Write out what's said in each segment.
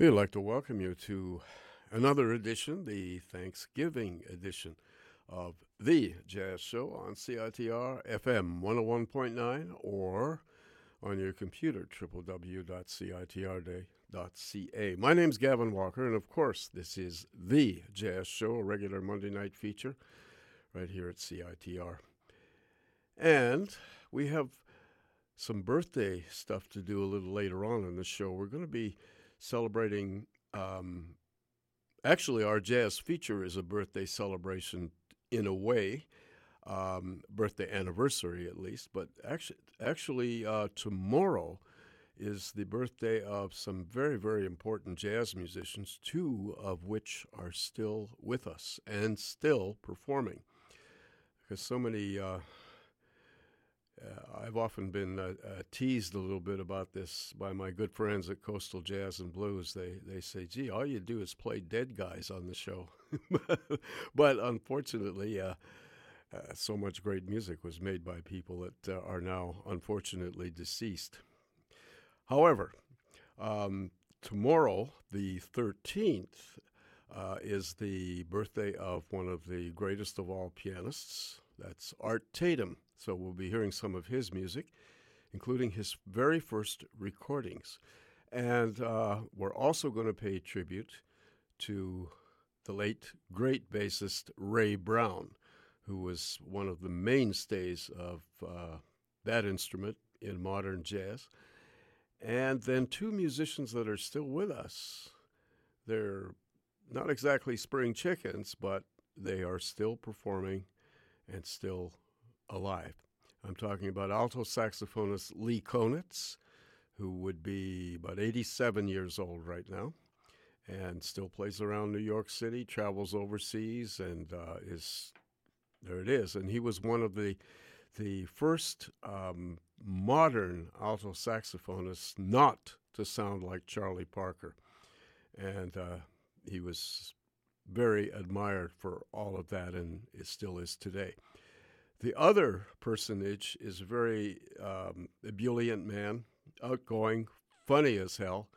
We'd like to welcome you to another edition, the Thanksgiving edition of The Jazz Show on CITR FM 101.9 or on your computer, www.citrday.ca. My name's Gavin Walker, and of course, this is The Jazz Show, a regular Monday night feature right here at CITR. And we have some birthday stuff to do a little later on in the show. We're going to be celebrating, actually our jazz feature is a birthday celebration in a way, birthday anniversary at least, but actually tomorrow is the birthday of some very, very important jazz musicians, two of which are still with us and still performing. Because so many, I've often been teased a little bit about this by my good friends at Coastal Jazz and Blues. They say, gee, all you do is play dead guys on the show. But unfortunately, so much great music was made by people that are now unfortunately deceased. However, tomorrow, the 13th, is the birthday of one of the greatest of all pianists. That's Art Tatum. So we'll be hearing some of his music, including his very first recordings. And we're also going to pay tribute to the late, great bassist Ray Brown, who was one of the mainstays of that instrument in modern jazz. And then two musicians that are still with us. They're not exactly spring chickens, but they are still performing and still alive. I'm talking about alto saxophonist Lee Konitz, who would be about 87 years old right now and still plays around New York City, travels overseas, and And he was one of the first modern alto saxophonists not to sound like Charlie Parker. And he was very admired for all of that, and it still is today. The other personage is a very ebullient man, outgoing, funny as hell,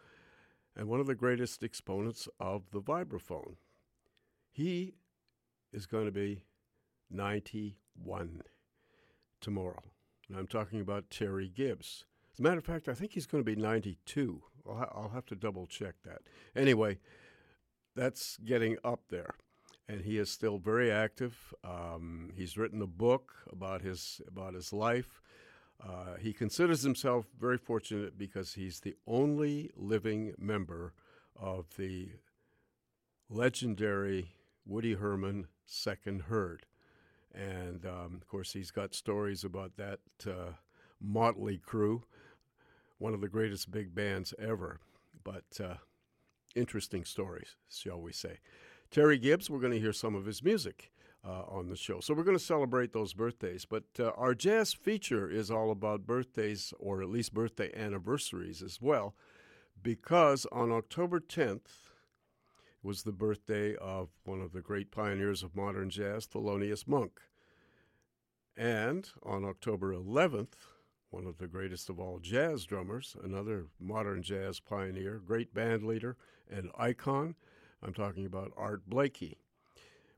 and one of the greatest exponents of the vibraphone. He is going to be 91 tomorrow. And I'm talking about Terry Gibbs. As a matter of fact, I think he's going to be 92. I'll have to double check that. Anyway, that's getting up there. And he is still very active. He's written a book about his life. He considers himself very fortunate because he's the only living member of the legendary Woody Herman Second Herd. And, of course, he's got stories about that motley crew, one of the greatest big bands ever. But interesting stories, shall we say. Terry Gibbs, we're going to hear some of his music on the show. So we're going to celebrate those birthdays. But our jazz feature is all about birthdays, or at least birthday anniversaries as well, because on October 10th was the birthday of one of the great pioneers of modern jazz, Thelonious Monk. And on October 11th, one of the greatest of all jazz drummers, another modern jazz pioneer, great band leader and icon, I'm talking about Art Blakey,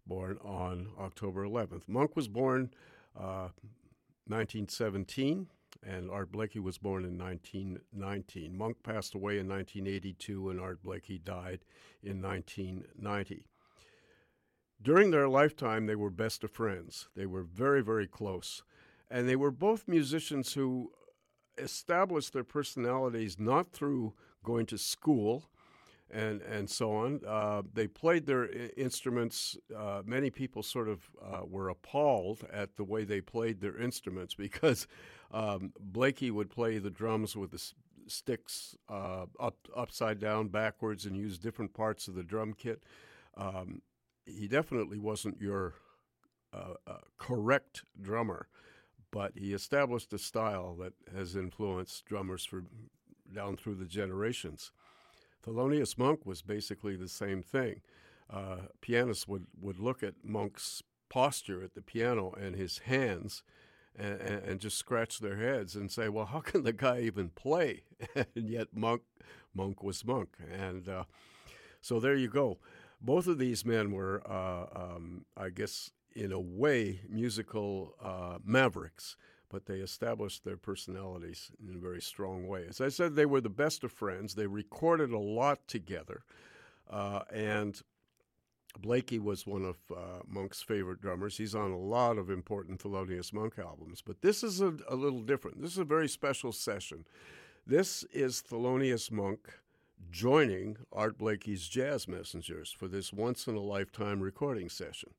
born on October 11th. Monk was born 1917, and Art Blakey was born in 1919. Monk passed away in 1982, and Art Blakey died in 1990. During their lifetime, they were best of friends. They were very, very close, and they were both musicians who established their personalities not through going to school, and so on. They played their instruments. Many people sort of were appalled at the way they played their instruments because Blakey would play the drums with the sticks upside down, backwards, and use different parts of the drum kit. He definitely wasn't your correct drummer, but he established a style that has influenced drummers down through the generations. Thelonious Monk was basically the same thing. Pianists would look at Monk's posture at the piano and his hands and just scratch their heads and say, well, how can the guy even play? And yet Monk was Monk. And so there you go. Both of these men were, I guess, in a way, musical mavericks, but they established their personalities in a very strong way. As I said, they were the best of friends. They recorded a lot together, and Blakey was one of Monk's favorite drummers. He's on a lot of important Thelonious Monk albums, but this is a little different. This is a very special session. This is Thelonious Monk joining Art Blakey's Jazz Messengers for this once-in-a-lifetime recording session.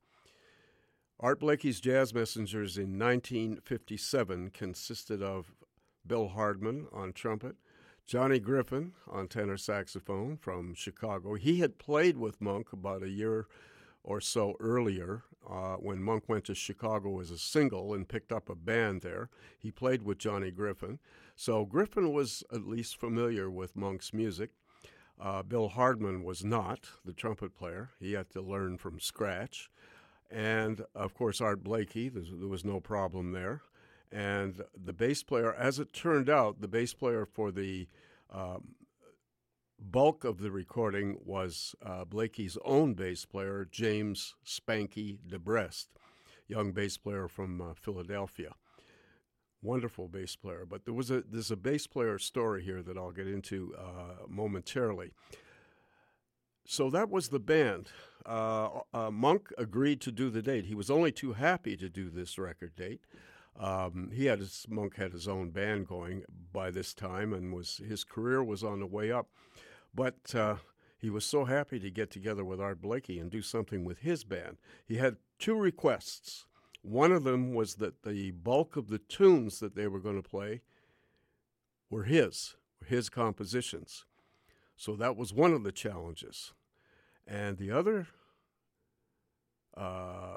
Art Blakey's Jazz Messengers in 1957 consisted of Bill Hardman on trumpet, Johnny Griffin on tenor saxophone from Chicago. He had played with Monk about a year or so earlier when Monk went to Chicago as a single and picked up a band there. He played with Johnny Griffin. So Griffin was at least familiar with Monk's music. Bill Hardman was not, the trumpet player. He had to learn from scratch. And, of course, Art Blakey, there was no problem there. And the bass player, as it turned out, the bass player for the bulk of the recording was Blakey's own bass player, James Spanky DeBrest, young bass player from Philadelphia. Wonderful bass player. But there's a bass player story here that I'll get into momentarily. So that was the band. Monk agreed to do the date. He was only too happy to do this record date. Monk had his own band going by this time, and his career was on the way up. But he was so happy to get together with Art Blakey and do something with his band. He had two requests. One of them was that the bulk of the tunes that they were going to play were his compositions. So that was one of the challenges. And the other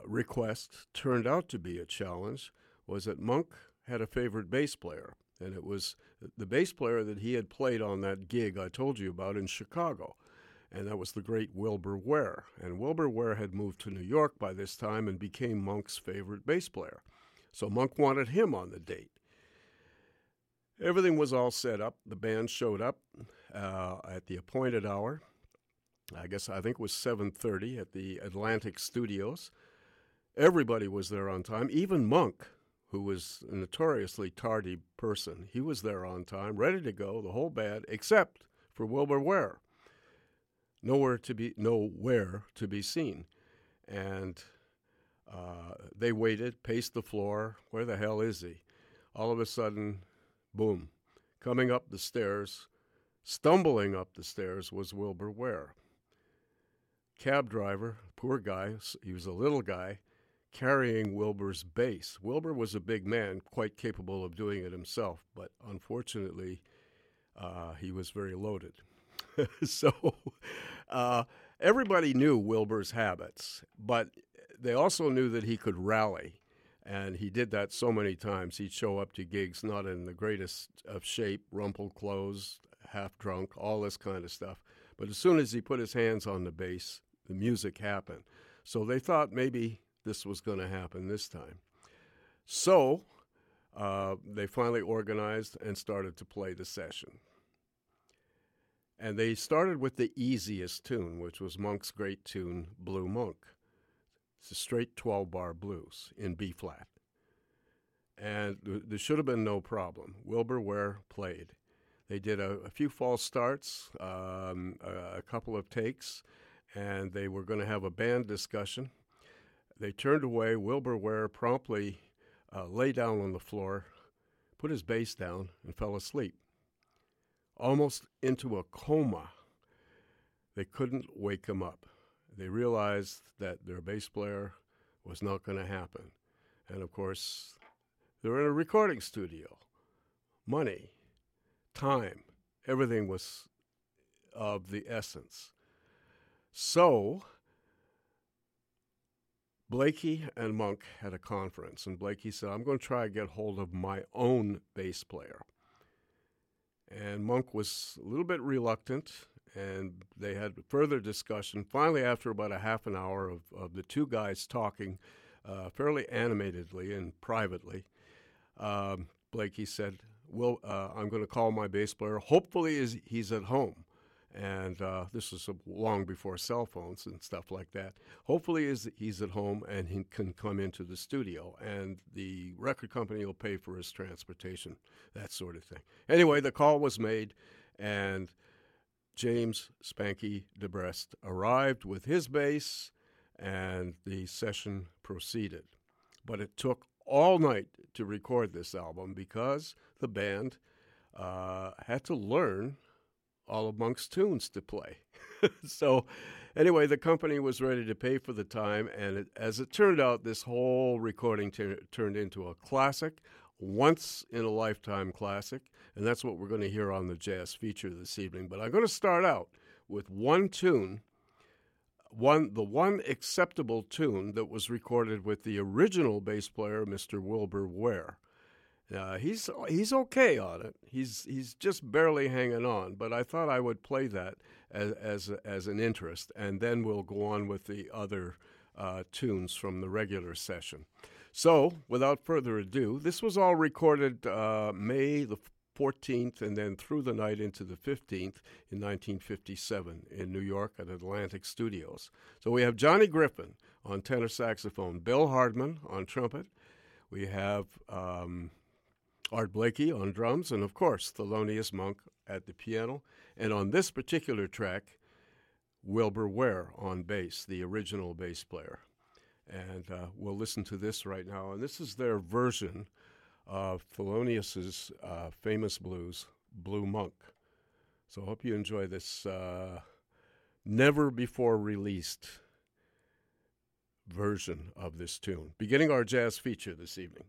request turned out to be a challenge, was that Monk had a favorite bass player, and it was the bass player that he had played on that gig I told you about in Chicago, and that was the great Wilbur Ware. And Wilbur Ware had moved to New York by this time and became Monk's favorite bass player. So Monk wanted him on the date. Everything was all set up. The band showed up at the appointed hour. I think it was 7:30 at the Atlantic Studios. Everybody was there on time, even Monk, who was a notoriously tardy person. He was there on time, ready to go, the whole band, except for Wilbur Ware. Nowhere to be seen. And they waited, paced the floor. Where the hell is he? All of a sudden, boom, coming up the stairs, stumbling up the stairs was Wilbur Ware. Cab driver, poor guy, he was a little guy, carrying Wilbur's bass. Wilbur was a big man, quite capable of doing it himself, but unfortunately, he was very loaded. So everybody knew Wilbur's habits, but they also knew that he could rally, and he did that so many times. He'd show up to gigs not in the greatest of shape, rumpled clothes, half drunk, all this kind of stuff. But as soon as he put his hands on the bass, the music happened. So they thought maybe this was going to happen this time. So they finally organized and started to play the session. And they started with the easiest tune, which was Monk's great tune, Blue Monk. It's a straight 12-bar blues in B-flat. And there should have been no problem. Wilbur Ware played. They did a few false starts, a couple of takes, and they were going to have a band discussion. They turned away. Wilbur Ware promptly lay down on the floor, put his bass down, and fell asleep, almost into a coma. They couldn't wake him up. They realized that their bass player was not going to happen. And, of course, they're in a recording studio. Money, time, everything was of the essence. So Blakey and Monk had a conference, and Blakey said, I'm going to try to get hold of my own bass player. And Monk was a little bit reluctant, and they had further discussion. Finally, after about a half an hour of the two guys talking fairly animatedly and privately, Blakey said, "Well, I'm going to call my bass player. Hopefully he's at home." And this was long before cell phones and stuff like that. Hopefully he's at home and he can come into the studio, and the record company will pay for his transportation, that sort of thing. Anyway, the call was made, and James Spanky DeBrest arrived with his bass, and the session proceeded. But it took all night to record this album because the band had to learn all of Monk's tunes to play. So anyway, the company was ready to pay for the time, and as it turned out, this whole recording turned into a classic, once-in-a-lifetime classic, and that's what we're going to hear on the Jazz Feature this evening. But I'm going to start out with one tune, the one acceptable tune that was recorded with the original bass player, Mr. Wilbur Ware. He's okay on it. He's just barely hanging on. But I thought I would play that as an interest, and then we'll go on with the other tunes from the regular session. So, without further ado, this was all recorded May the 14th and then through the night into the 15th in 1957 in New York at Atlantic Studios. So we have Johnny Griffin on tenor saxophone, Bill Hardman on trumpet. We have Art Blakey on drums, and of course Thelonious Monk at the piano. And on this particular track, Wilbur Ware on bass, the original bass player. And we'll listen to this right now. And this is their version of Thelonious's famous blues, Blue Monk. So I hope you enjoy this never-before-released version of this tune, beginning our Jazz Feature this evening.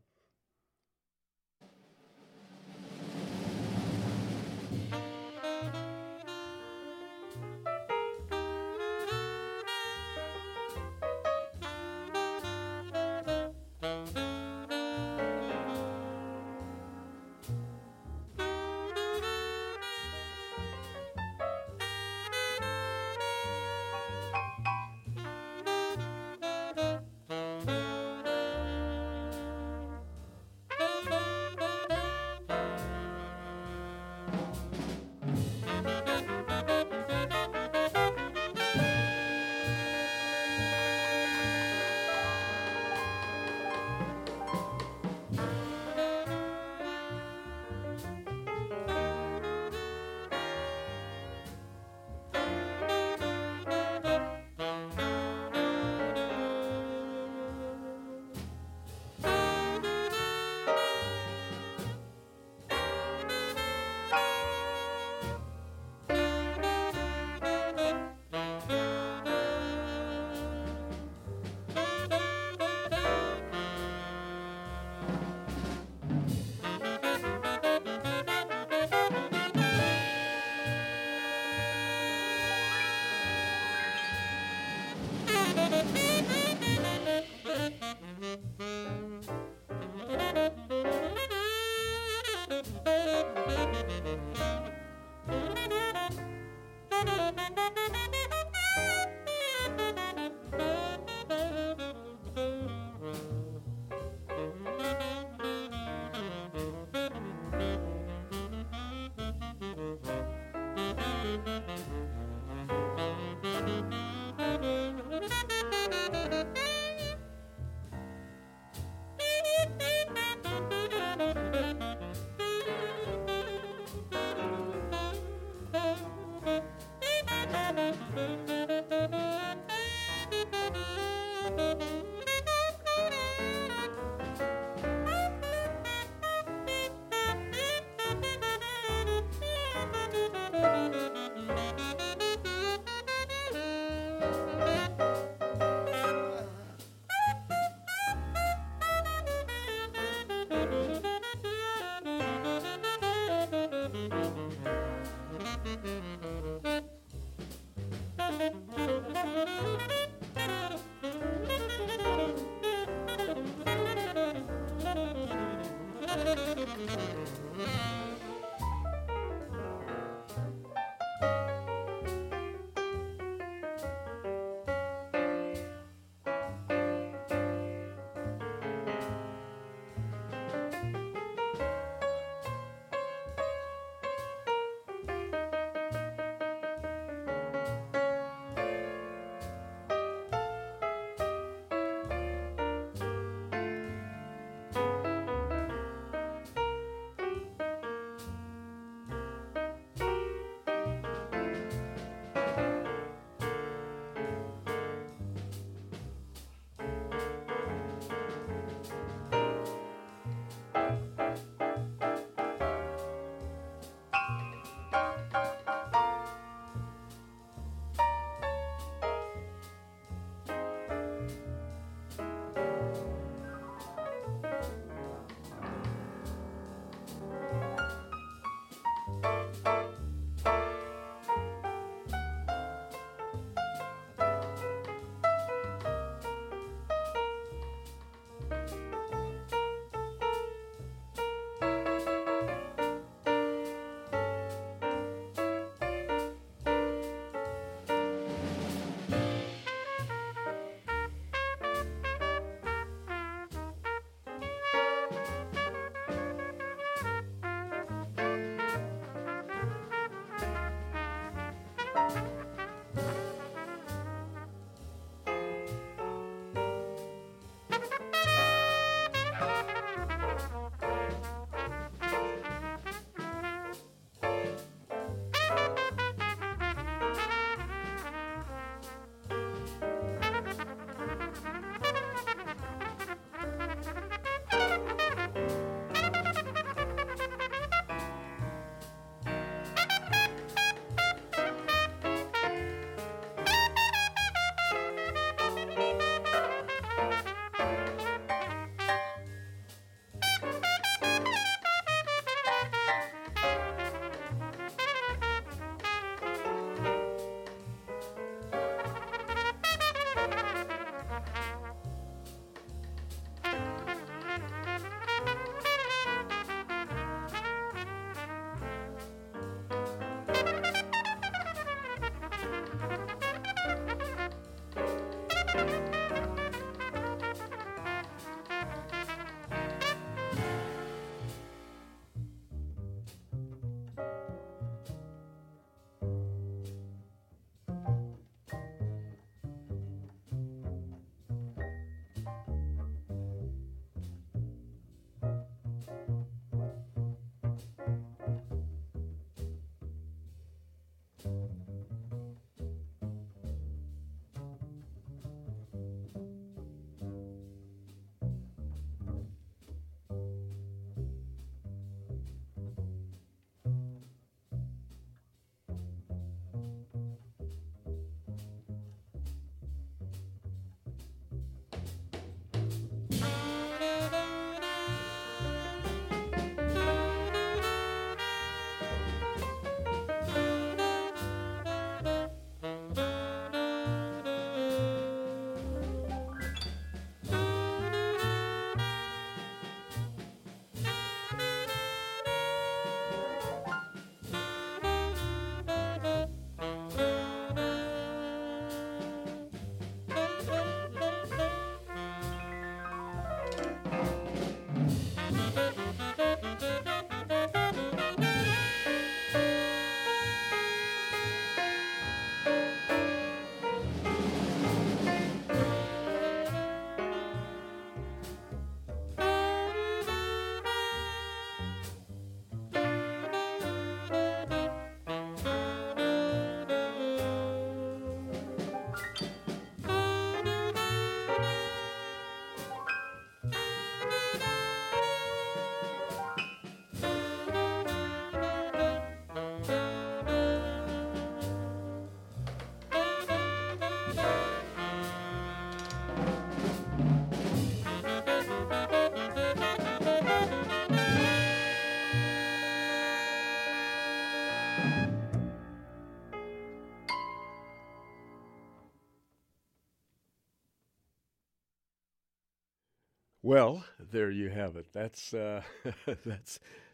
Well, there you have it. That's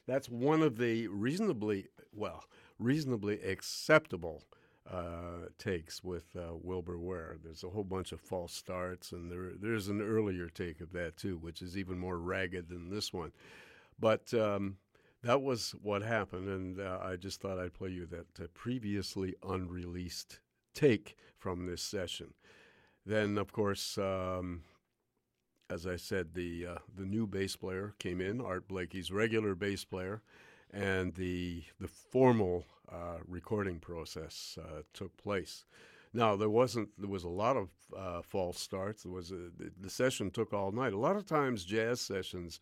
that's one of the reasonably acceptable takes with Wilbur Ware. There's a whole bunch of false starts, and there's an earlier take of that too, which is even more ragged than this one. But that was what happened, and I just thought I'd play you that previously unreleased take from this session. Then, of course. As I said, the new bass player came in, Art Blakey's regular bass player, and the formal recording process took place. Now there was a lot of false starts. There was the session took all night. A lot of times jazz sessions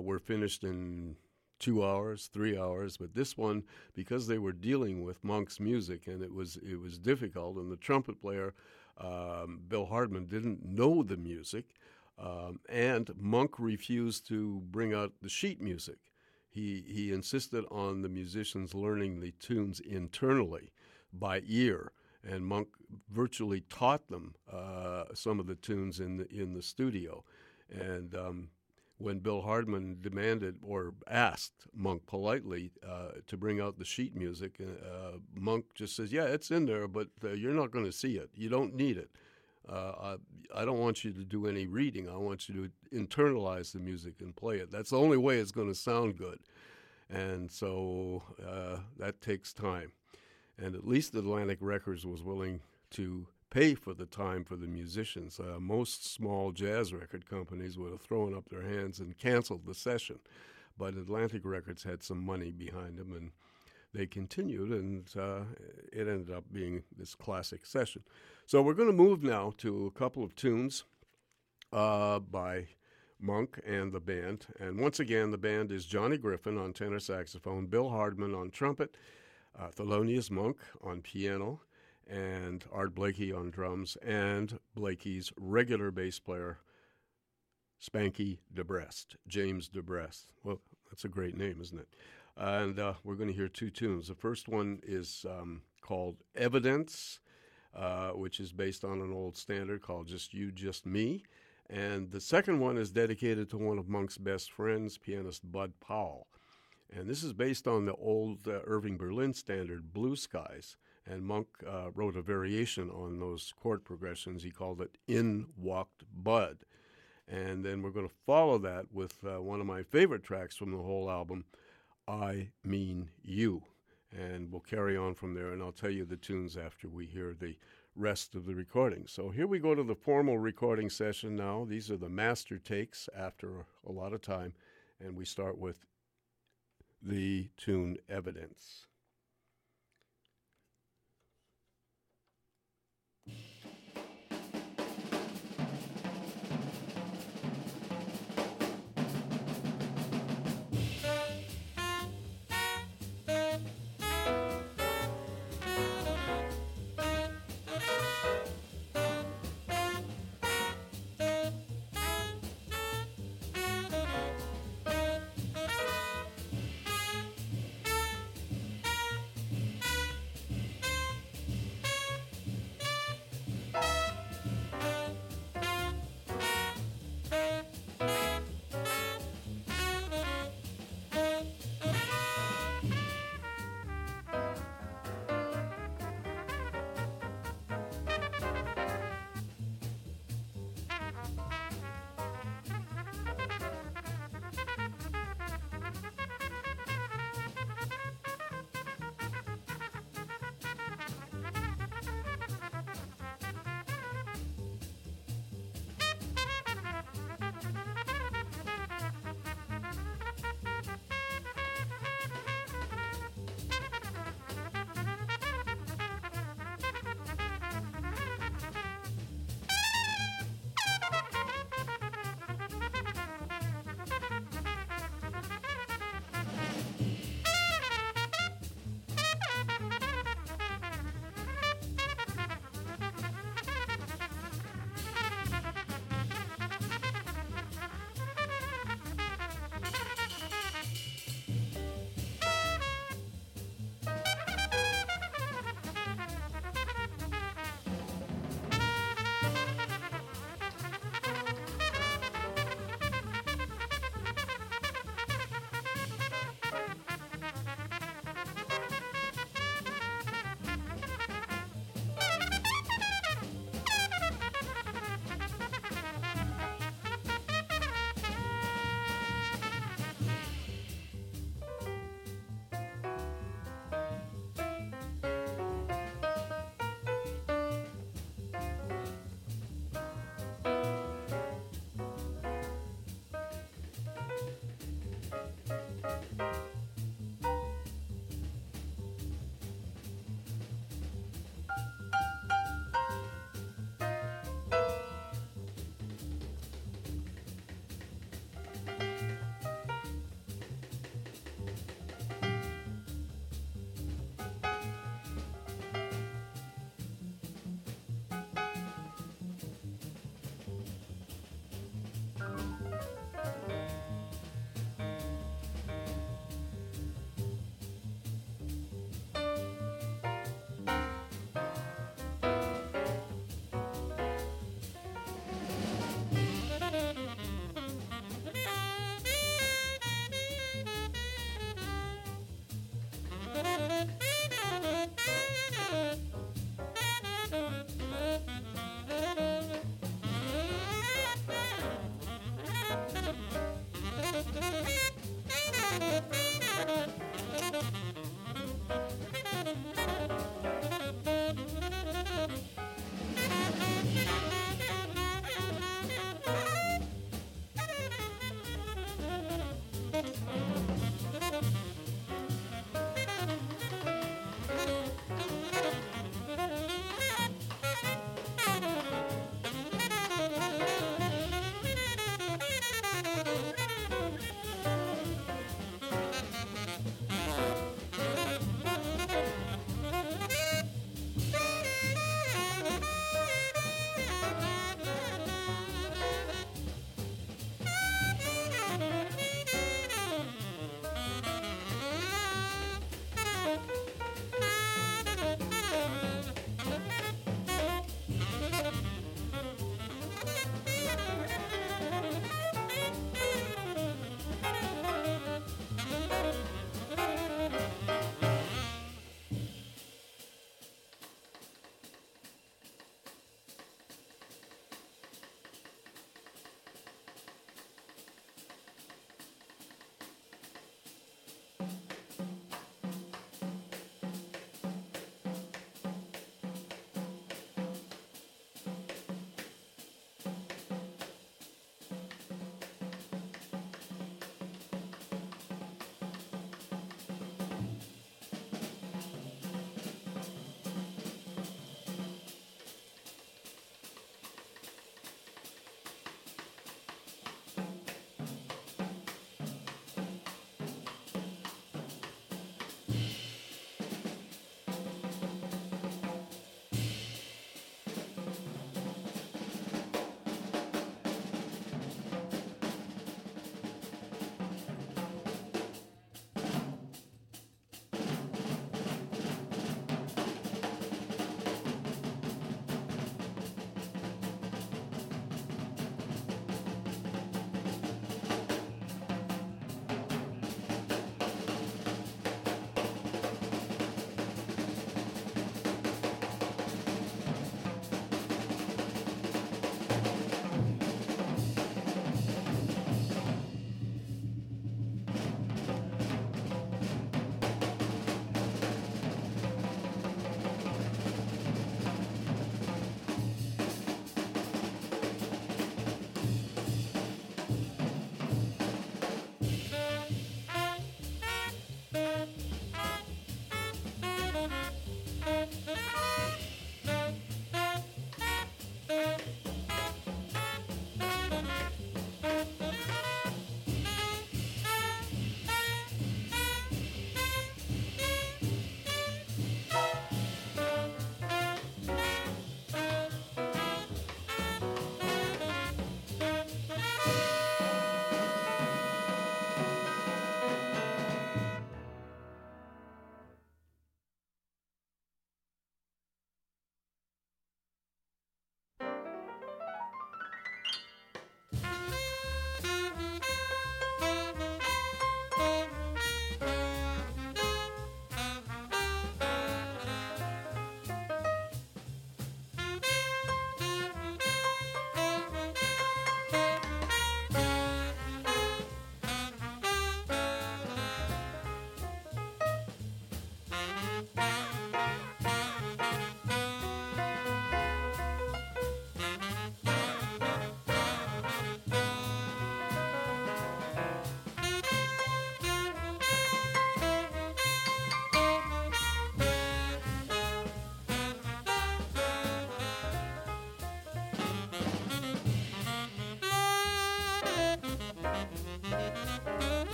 were finished in 2 hours, 3 hours, but this one, because they were dealing with Monk's music and it was difficult, and the trumpet player Bill Hardman didn't know the music. And Monk refused to bring out the sheet music. He insisted on the musicians learning the tunes internally by ear, and Monk virtually taught them some of the tunes in the studio. And when Bill Hardman demanded or asked Monk politely to bring out the sheet music, Monk just says, "Yeah, it's in there, but you're not going to see it. You don't need it. I don't want you to do any reading. I want you to internalize the music and play it. That's the only way it's going to sound good." And so that takes time. And at least Atlantic Records was willing to pay for the time for the musicians. Most small jazz record companies would have thrown up their hands and canceled the session. But Atlantic Records had some money behind them, and they continued, and it ended up being this classic session. So we're going to move now to a couple of tunes by Monk and the band. And once again, the band is Johnny Griffin on tenor saxophone, Bill Hardman on trumpet, Thelonious Monk on piano, and Art Blakey on drums, and Blakey's regular bass player, Spanky DeBrest, James DeBrest. Well, that's a great name, isn't it? And we're going to hear two tunes. The first one is called Evidence, which is based on an old standard called Just You, Just Me. And the second one is dedicated to one of Monk's best friends, pianist Bud Powell. And this is based on the old Irving Berlin standard, Blue Skies. And Monk wrote a variation on those chord progressions. He called it In Walked Bud. And then we're going to follow that with one of my favorite tracks from the whole album, I Mean You, and we'll carry on from there, and I'll tell you the tunes after we hear the rest of the recording. So here we go to the formal recording session now. These are the master takes after a lot of time, and we start with the tune Evidence.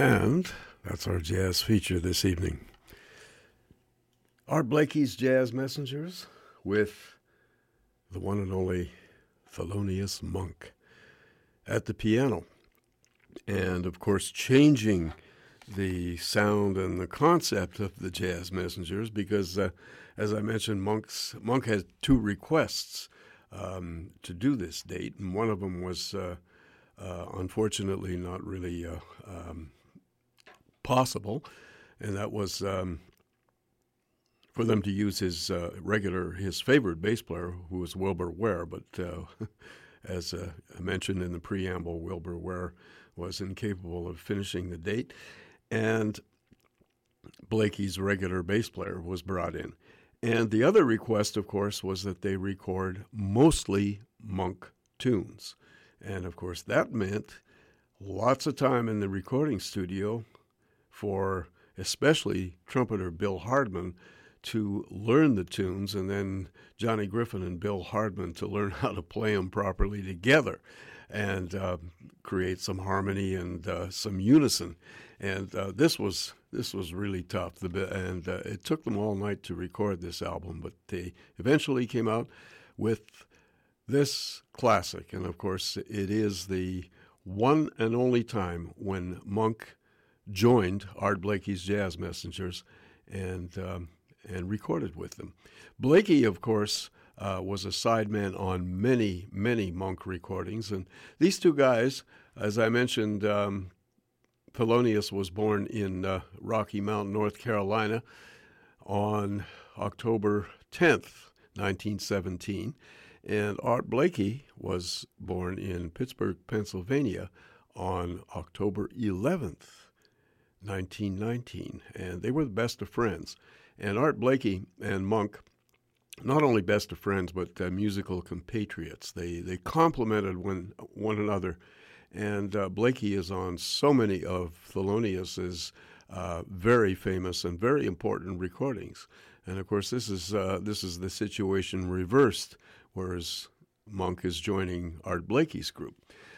And that's our jazz feature this evening. Art Blakey's Jazz Messengers with the one and only Thelonious Monk at the piano. And, of course, changing the sound and the concept of the Jazz Messengers because, as I mentioned, Monk had two requests to do this date, and one of them was unfortunately not really possible, and that was for them to use his favorite bass player, who was Wilbur Ware, but as I mentioned in the preamble, Wilbur Ware was incapable of finishing the date, and Blakey's regular bass player was brought in. And the other request, of course, was that they record mostly Monk tunes. And, of course, that meant lots of time in the recording studio for especially trumpeter Bill Hardman to learn the tunes, and then Johnny Griffin and Bill Hardman to learn how to play them properly together and create some harmony and some unison. And this was really tough. It took them all night to record this album, but they eventually came out with this classic. And, of course, it is the one and only time when Monk joined Art Blakey's Jazz Messengers and recorded with them. Blakey, of course, was a sideman on many, many Monk recordings. And these two guys, as I mentioned, Thelonious was born in Rocky Mount, North Carolina, on October 10th, 1917. And Art Blakey was born in Pittsburgh, Pennsylvania, on October 11th, 1919. And they were the best of friends. And Art Blakey and Monk, not only best of friends, but musical compatriots. They complemented one another. And Blakey is on so many of Thelonious's very famous and very important recordings. And, of course, this is the situation reversed, whereas Monk is joining Art Blakey's group.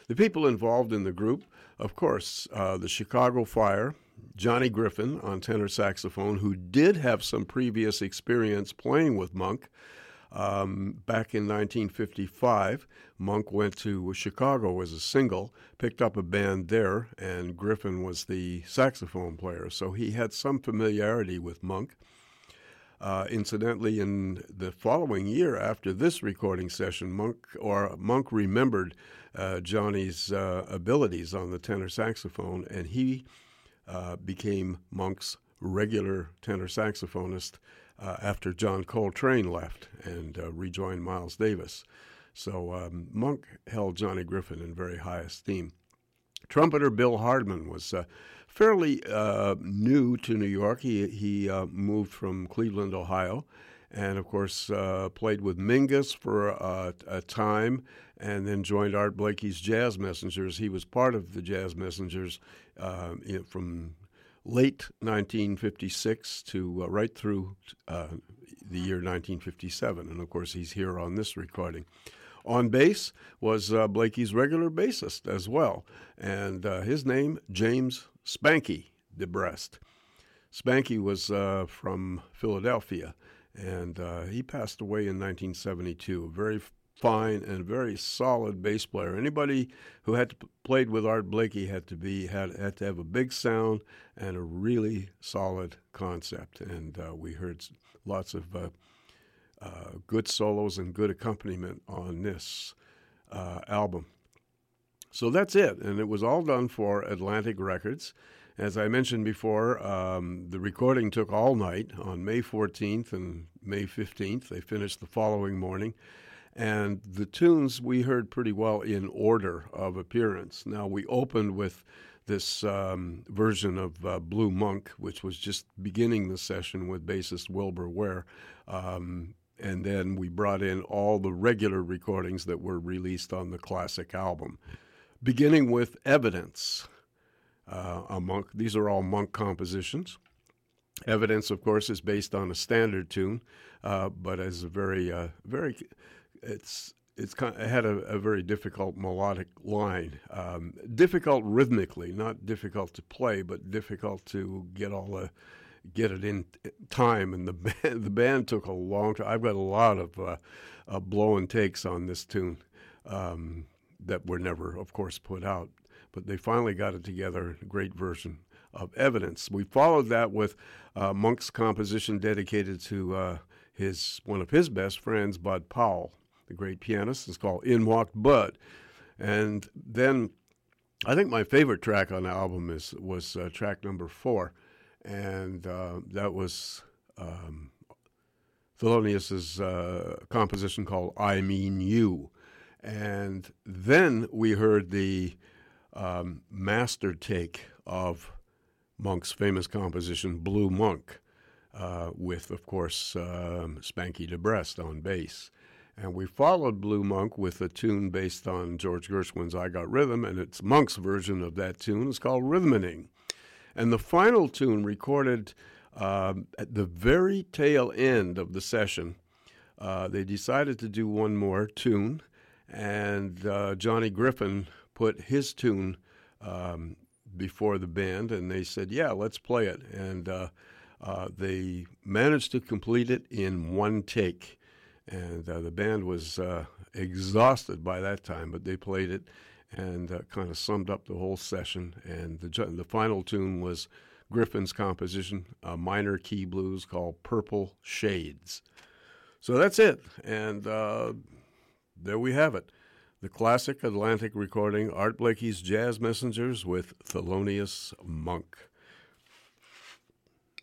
The people involved in the group, of course, the Chicago Fire, Johnny Griffin on tenor saxophone, who did have some previous experience playing with Monk. Back in 1955, Monk went to Chicago as a single, picked up a band there, and Griffin was the saxophone player. So he had some familiarity with Monk. Incidentally, in the following year after this recording session, Monk remembered Johnny's abilities on the tenor saxophone, and he became Monk's regular tenor saxophonist after John Coltrane left and rejoined Miles Davis. So Monk held Johnny Griffin in very high esteem. Trumpeter Bill Hardman was fairly new to New York. He moved from Cleveland, Ohio, and, of course, played with Mingus for a time and then joined Art Blakey's Jazz Messengers. He was part of the Jazz Messengers from late 1956 to right through the year 1957. And, of course, he's here on this recording. On bass was Blakey's regular bassist as well, and his name, James Spanky DeBrest. Spanky was from Philadelphia, and he passed away in 1972, a very fine and very solid bass player. Anybody who had played with Art Blakey had to have a big sound and a really solid concept, and we heard lots of good solos and good accompaniment on this album. So that's it, and it was all done for Atlantic Records. As I mentioned before, the recording took all night on May 14th and May 15th. They finished the following morning, and the tunes we heard pretty well in order of appearance. Now, we opened with this version of Blue Monk, which was just beginning the session with bassist Wilbur Ware, and then we brought in all the regular recordings that were released on the classic album, beginning with Evidence, a Monk. These are all Monk compositions. Evidence, of course, is based on a standard tune, but it's it's kind of, it had a very difficult melodic line, difficult rhythmically, not difficult to play, but difficult to get it in time. And the band took a long time. I've got a lot of blown takes on this tune that were never, of course, put out, but they finally got it together. A great version of Evidence. We followed that with Monk's composition dedicated to one of his best friends, Bud Powell, the great pianist. It's called In Walked Bud. And then I think my favorite track on the album was track number 4, and that was Thelonious's composition called I Mean You. And then we heard the master take of Monk's famous composition, Blue Monk, with, of course, Spanky DeBrest on bass. And we followed Blue Monk with a tune based on George Gershwin's I Got Rhythm, and it's Monk's version of that tune. It's called Rhythmening. And the final tune recorded at the very tail end of the session. They decided to do one more tune, and Johnny Griffin put his tune before the band, and they said, yeah, let's play it. And they managed to complete it in one take. And the band was exhausted by that time, but they played it and kind of summed up the whole session. And the final tune was Griffin's composition, a minor key blues called Purple Shades. So that's it. And there we have it. The classic Atlantic recording, Art Blakey's Jazz Messengers with Thelonious Monk.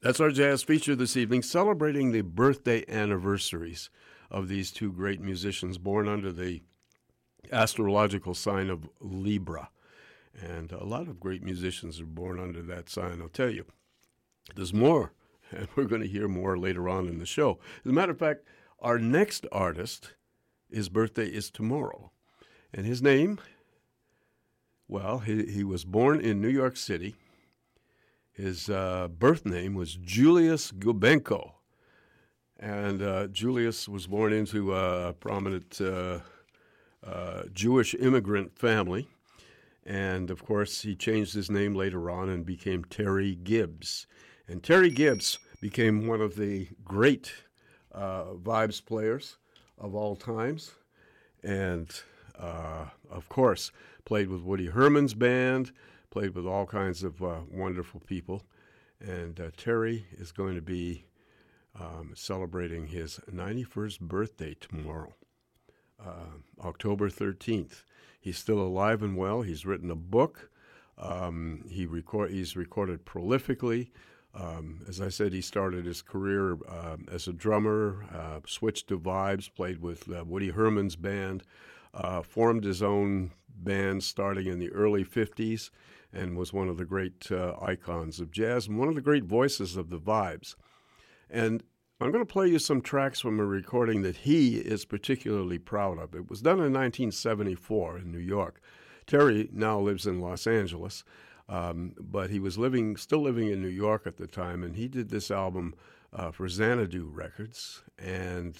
That's our jazz feature this evening, celebrating the birthday anniversaries of these two great musicians born under the astrological sign of Libra. And a lot of great musicians are born under that sign, I'll tell you. There's more, and we're going to hear more later on in the show. As a matter of fact, our next artist, his birthday is tomorrow. And his name, well, he was born in New York City. His birth name was Julius Gubenko. And Julius was born into a prominent Jewish immigrant family. And, of course, he changed his name later on and became Terry Gibbs. And Terry Gibbs became one of the great vibes players of all times. And, of course, played with Woody Herman's band, played with all kinds of wonderful people. And Terry is going to be celebrating his 91st birthday tomorrow, October 13th. He's still alive and well. He's written a book. He's recorded prolifically. As I said, he started his career as a drummer, switched to vibes, played with Woody Herman's band, formed his own band starting in the early 50s, and was one of the great icons of jazz and one of the great voices of the vibes. And I'm going to play you some tracks from a recording that he is particularly proud of. It was done in 1974 in New York. Terry now lives in Los Angeles, but he was still living in New York at the time, and he did this album for Xanadu Records, and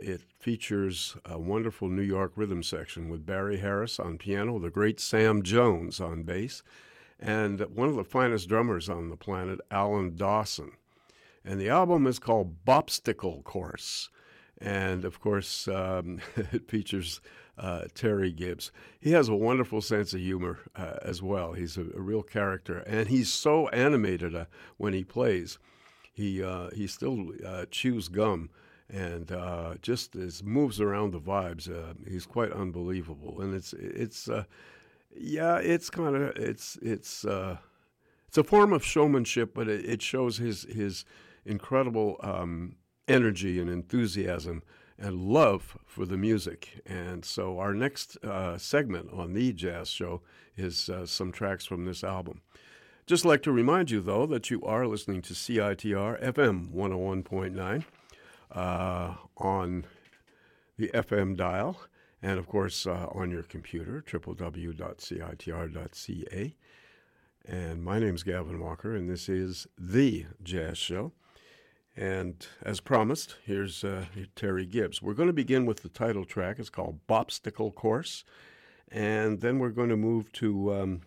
it features a wonderful New York rhythm section with Barry Harris on piano, the great Sam Jones on bass, and one of the finest drummers on the planet, Alan Dawson. And the album is called Bopsticle Course. And, of course, it features Terry Gibbs. He has a wonderful sense of humor as well. He's a real character. And he's so animated when he plays. He still chews gum and just moves around the vibes. He's quite unbelievable. And it's a form of showmanship, but it shows his incredible energy and enthusiasm and love for the music. And so our next segment on The Jazz Show is some tracks from this album. Just like to remind you, though, that you are listening to CITR FM 101.9 on the FM dial and, of course, on your computer, www.citr.ca. And my name's Gavin Walker, and this is The Jazz Show. And as promised, here's Terry Gibbs. We're going to begin with the title track. It's called Bopstickle Course. And then we're going to move to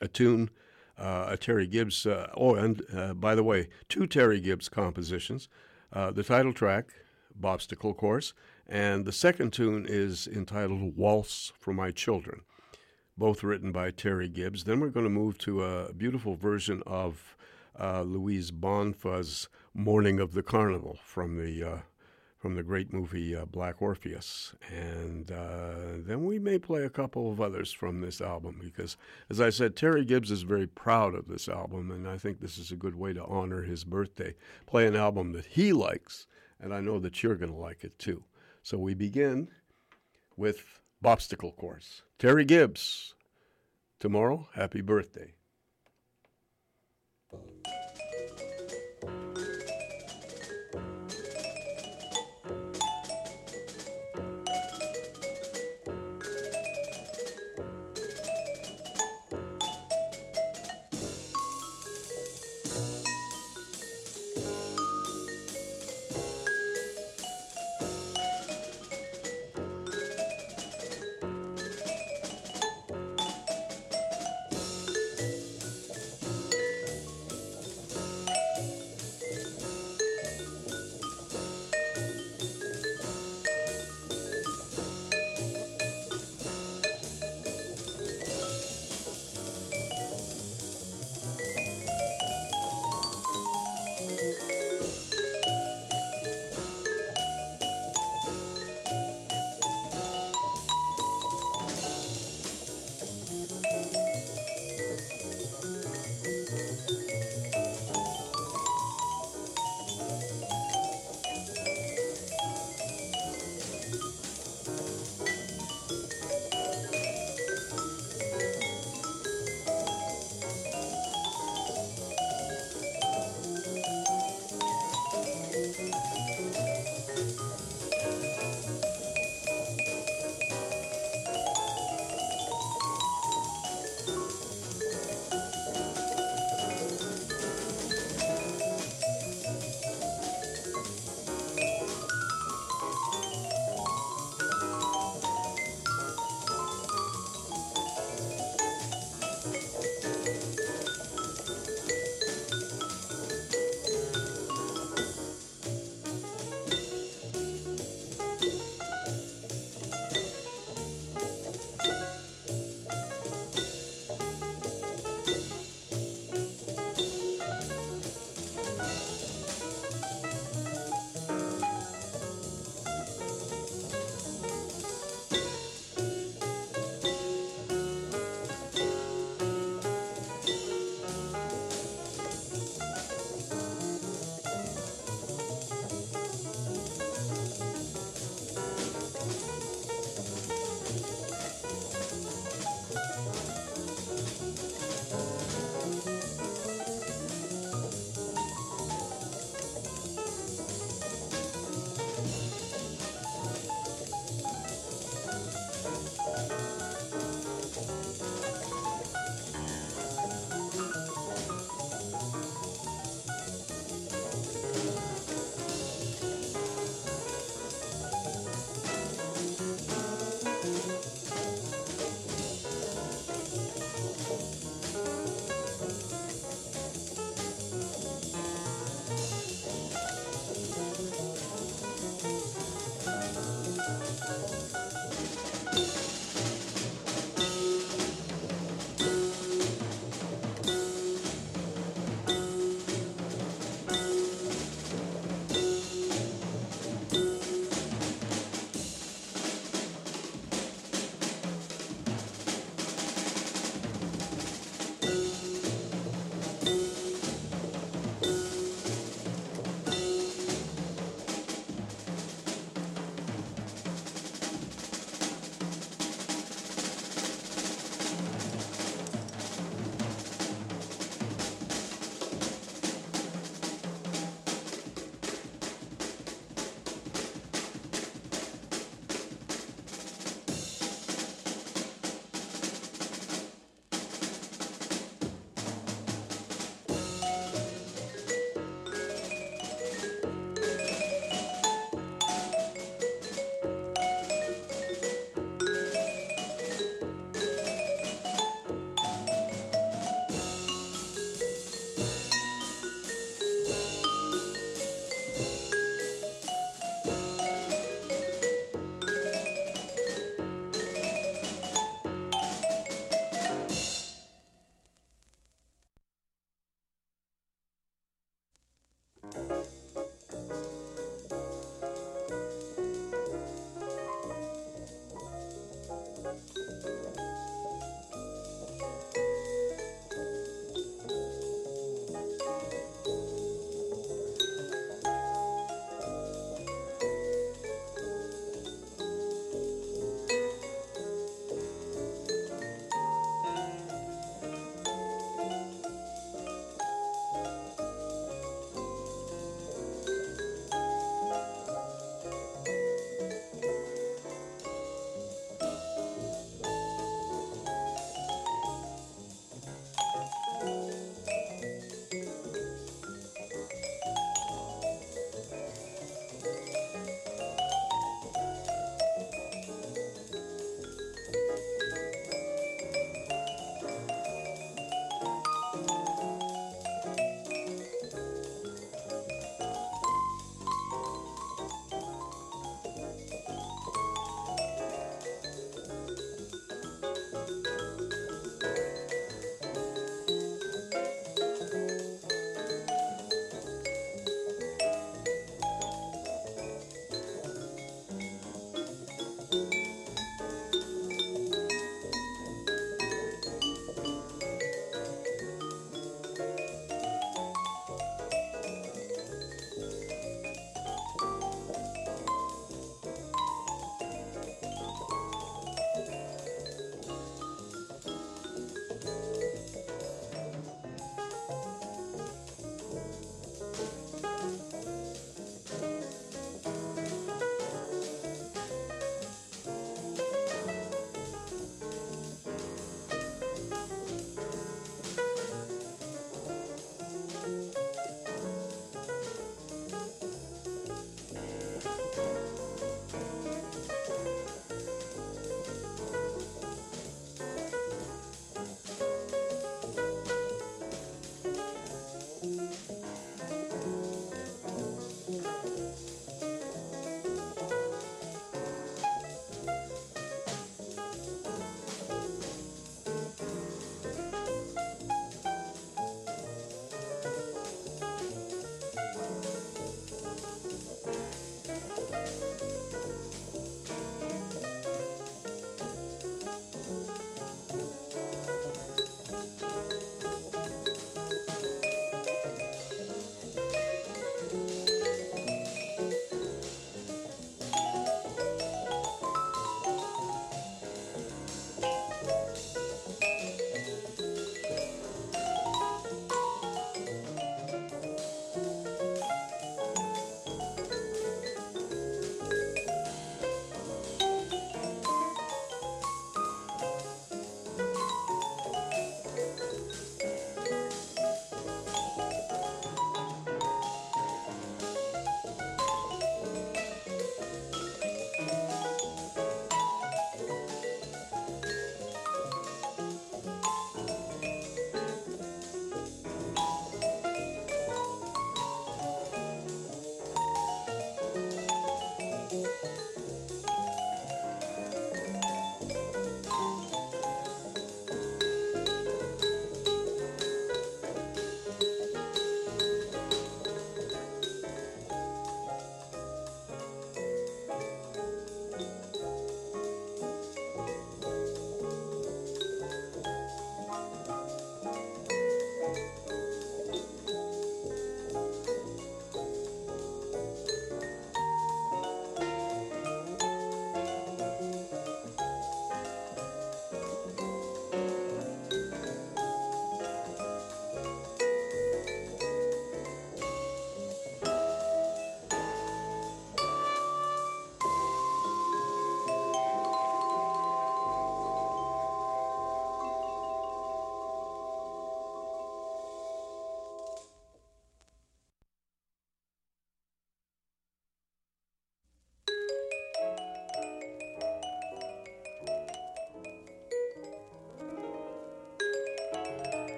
a tune, a Terry Gibbs. By the way, two Terry Gibbs compositions. The title track, Bopstickle Course. And the second tune is entitled Waltz for My Children, both written by Terry Gibbs. Then we're going to move to a beautiful version of Louise Bonfa's Morning of the Carnival from the great movie Black Orpheus. And then we may play a couple of others from this album because, as I said, Terry Gibbs is very proud of this album, and I think this is a good way to honor his birthday. Play an album that he likes, and I know that you're going to like it too. So we begin with Bopstickle Course. Terry Gibbs, tomorrow, happy birthday.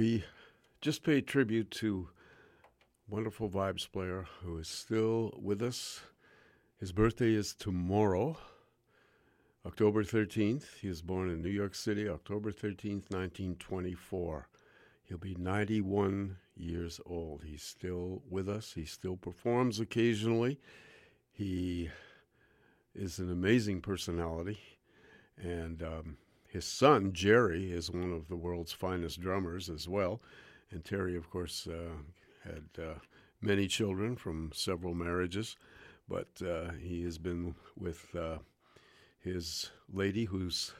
We just paid tribute to wonderful vibes player who is still with us. His birthday is tomorrow, October 13th. He was born in New York City, October 13th, 1924. He'll be 91 years old. He's still with us. He still performs occasionally. He is an amazing personality. And his son, Jerry, is one of the world's finest drummers as well. And Terry, of course, had many children from several marriages. But he has been with his lady who's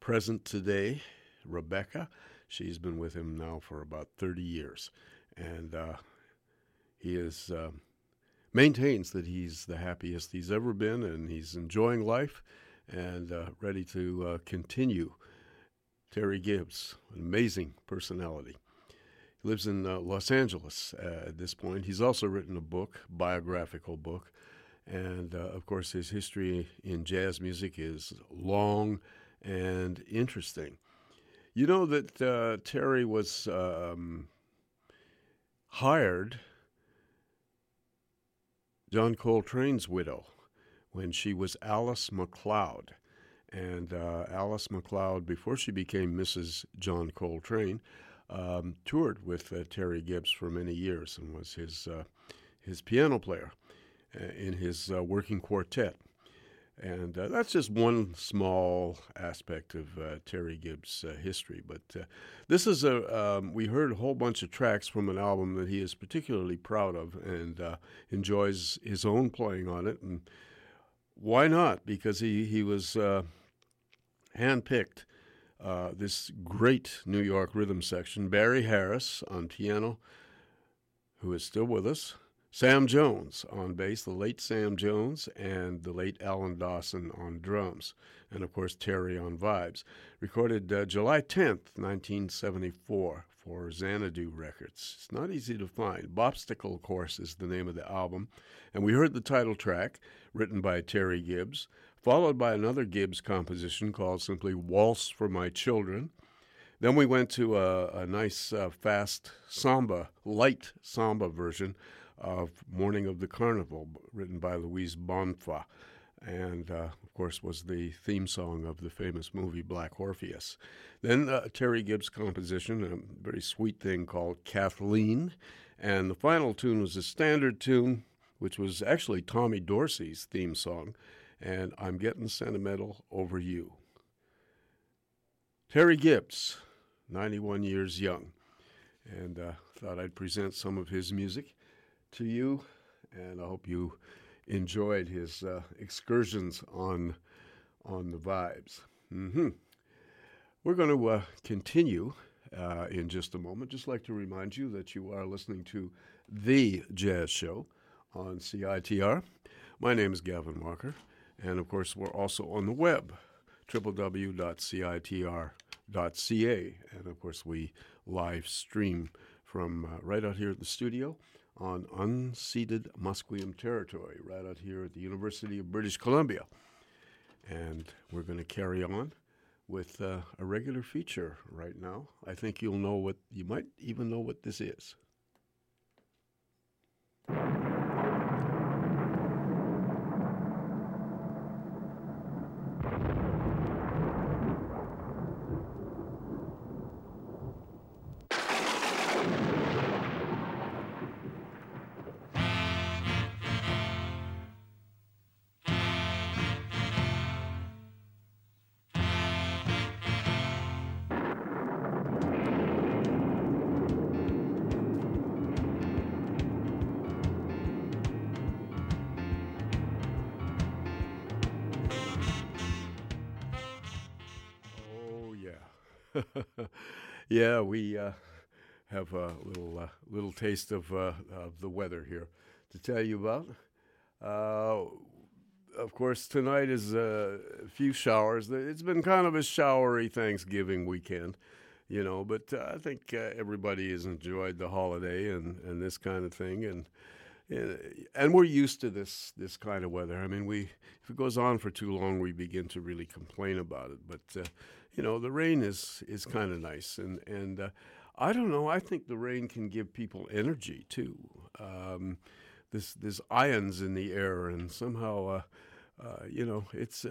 present today, Rebecca. She's been with him now for about 30 years. And he is maintains that he's the happiest he's ever been, and he's enjoying life and ready to continue. Terry Gibbs, an amazing personality. He lives in Los Angeles at this point. He's also written a book, biographical book. And, of course, his history in jazz music is long and interesting. You know that Terry was hired John Coltrane's widow when she was Alice MacLeod. And Alice MacLeod, before she became Mrs. John Coltrane, toured with Terry Gibbs for many years and was his piano player in his working quartet. And that's just one small aspect of Terry Gibbs' history. But this is we heard a whole bunch of tracks from an album that he is particularly proud of and enjoys his own playing on it. And why not? Because he was handpicked this great New York rhythm section. Barry Harris on piano, who is still with us. Sam Jones on bass, the late Sam Jones, and the late Alan Dawson on drums, and, of course, Terry on vibes. Recorded July 10th, 1974 for Xanadu Records. It's not easy to find. Bobstacle Course is the name of the album, and we heard the title track written by Terry Gibbs, followed by another Gibbs composition called simply Waltz for My Children. Then we went to a nice, fast samba, light samba version of Morning of the Carnival, written by Louise Bonfa, and, of course, was the theme song of the famous movie Black Orpheus. Then Terry Gibbs' composition, a very sweet thing called Kathleen, and the final tune was a standard tune, which was actually Tommy Dorsey's theme song, and I'm Getting Sentimental Over You. Terry Gibbs, 91 years young, and thought I'd present some of his music to you, and I hope you enjoyed his excursions on the vibes. Mm-hmm. We're going to continue in just a moment. Just like to remind you that you are listening to The Jazz Show on CITR. My name is Gavin Walker, and of course we're also on the web, www.citr.ca, and of course we live stream from right out here at the studio on unceded Musqueam territory, right out here at the University of British Columbia. And we're going to carry on with a regular feature right now. I think you'll know what, you might even know what this is. Yeah, we have a little taste of the weather here to tell you about. Of course, tonight is a few showers. It's been kind of a showery Thanksgiving weekend, you know, but I think everybody has enjoyed the holiday and this kind of thing. And we're used to this kind of weather. I mean, if it goes on for too long, we begin to really complain about it. But you know, the rain is kind of nice, and I don't know. I think the rain can give people energy too. There's ions in the air, and somehow, it's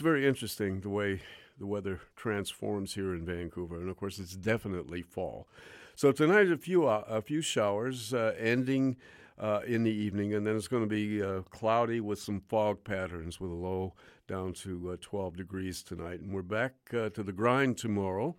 very interesting the way the weather transforms here in Vancouver. And of course, it's definitely fall. So tonight, a few showers ending in the evening, and then it's going to be cloudy with some fog patterns, with a low down to 12 degrees tonight. And we're back to the grind tomorrow.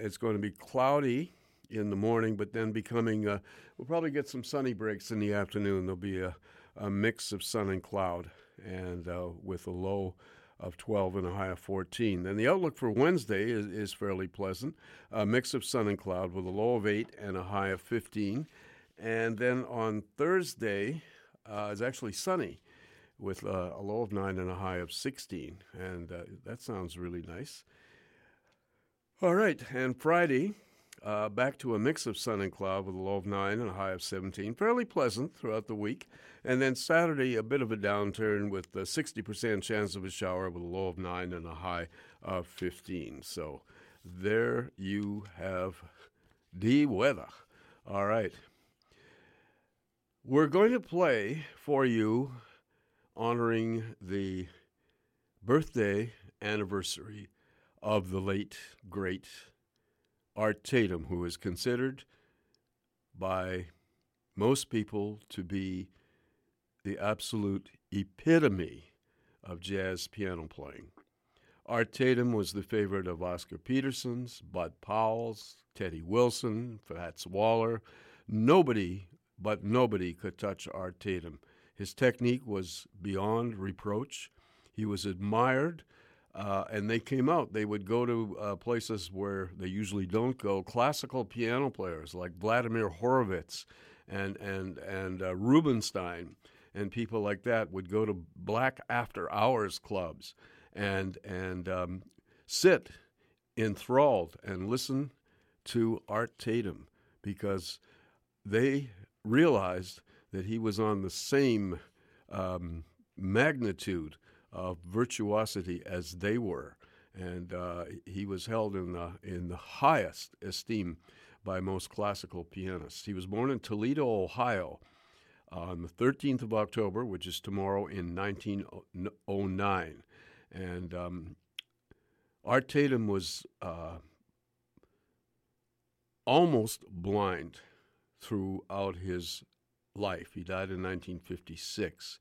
It's going to be cloudy in the morning, but then becoming, we'll probably get some sunny breaks in the afternoon. There'll be a mix of sun and cloud, and with a low of 12 and a high of 14. And the outlook for Wednesday is fairly pleasant, a mix of sun and cloud with a low of 8 and a high of 15. And then on Thursday, it's actually sunny with a low of 9 and a high of 16. And that sounds really nice. All right, and Friday, back to a mix of sun and cloud with a low of 9 and a high of 17. Fairly pleasant throughout the week. And then Saturday, a bit of a downturn with a 60% chance of a shower with a low of 9 and a high of 15. So there you have the weather. All right. We're going to play for you, honoring the birthday anniversary of the late, great Art Tatum, who is considered by most people to be the absolute epitome of jazz piano playing. Art Tatum was the favorite of Oscar Peterson's, Bud Powell's, Teddy Wilson, Fats Waller. Nobody could touch Art Tatum. His technique was beyond reproach. He was admired. And they came out. They would go to places where they usually don't go. Classical piano players like Vladimir Horowitz and Rubinstein and people like that would go to black after-hours clubs and sit enthralled and listen to Art Tatum, because they realized that he was on the same magnitude of virtuosity as they were, and he was held in the highest esteem by most classical pianists. He was born in Toledo, Ohio, on the 13th of October, which is tomorrow, in 1909. And Art Tatum was almost blind throughout his life. He died in 1956,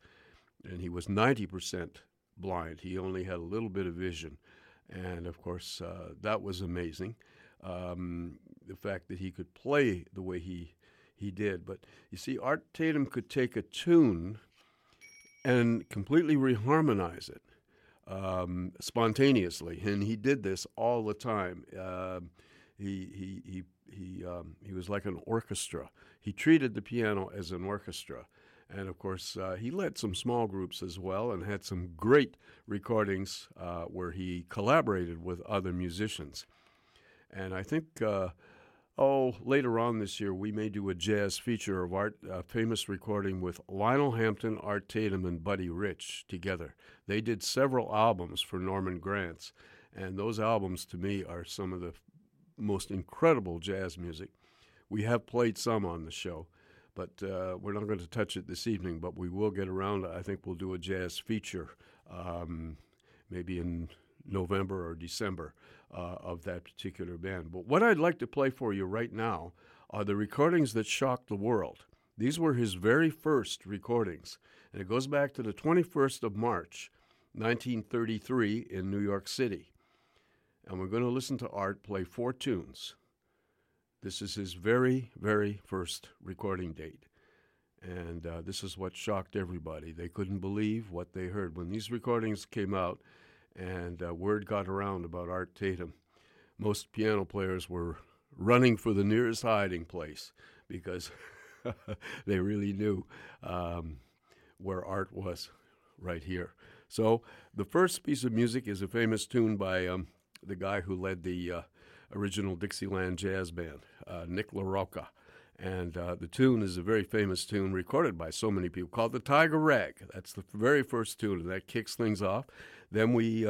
and he was 90% blind. He only had a little bit of vision. And, of course, that was amazing, the fact that he could play the way he did. But, you see, Art Tatum could take a tune and completely reharmonize it spontaneously, and he did this all the time. He was like an orchestra. He treated the piano as an orchestra. And, of course, he led some small groups as well and had some great recordings where he collaborated with other musicians. And I think, later on this year, we may do a jazz feature of Art, a famous recording with Lionel Hampton, Art Tatum, and Buddy Rich together. They did several albums for Norman Granz, and those albums, to me, are some of the most incredible jazz music. We have played some on the show, but we're not going to touch it this evening, but we will get around. I think we'll do a jazz feature maybe in November or December of that particular band. But what I'd like to play for you right now are the recordings that shocked the world. These were his very first recordings, and it goes back to the 21st of March, 1933, in New York City. And we're going to listen to Art play four tunes. This is his very, very first recording date. And this is what shocked everybody. They couldn't believe what they heard. When these recordings came out and word got around about Art Tatum, most piano players were running for the nearest hiding place because they really knew where Art was right here. So the first piece of music is a famous tune by the guy who led the original Dixieland Jazz Band, Nick LaRocca. And the tune is a very famous tune recorded by so many people, called the Tiger Rag. That's the very first tune, and that kicks things off. Then we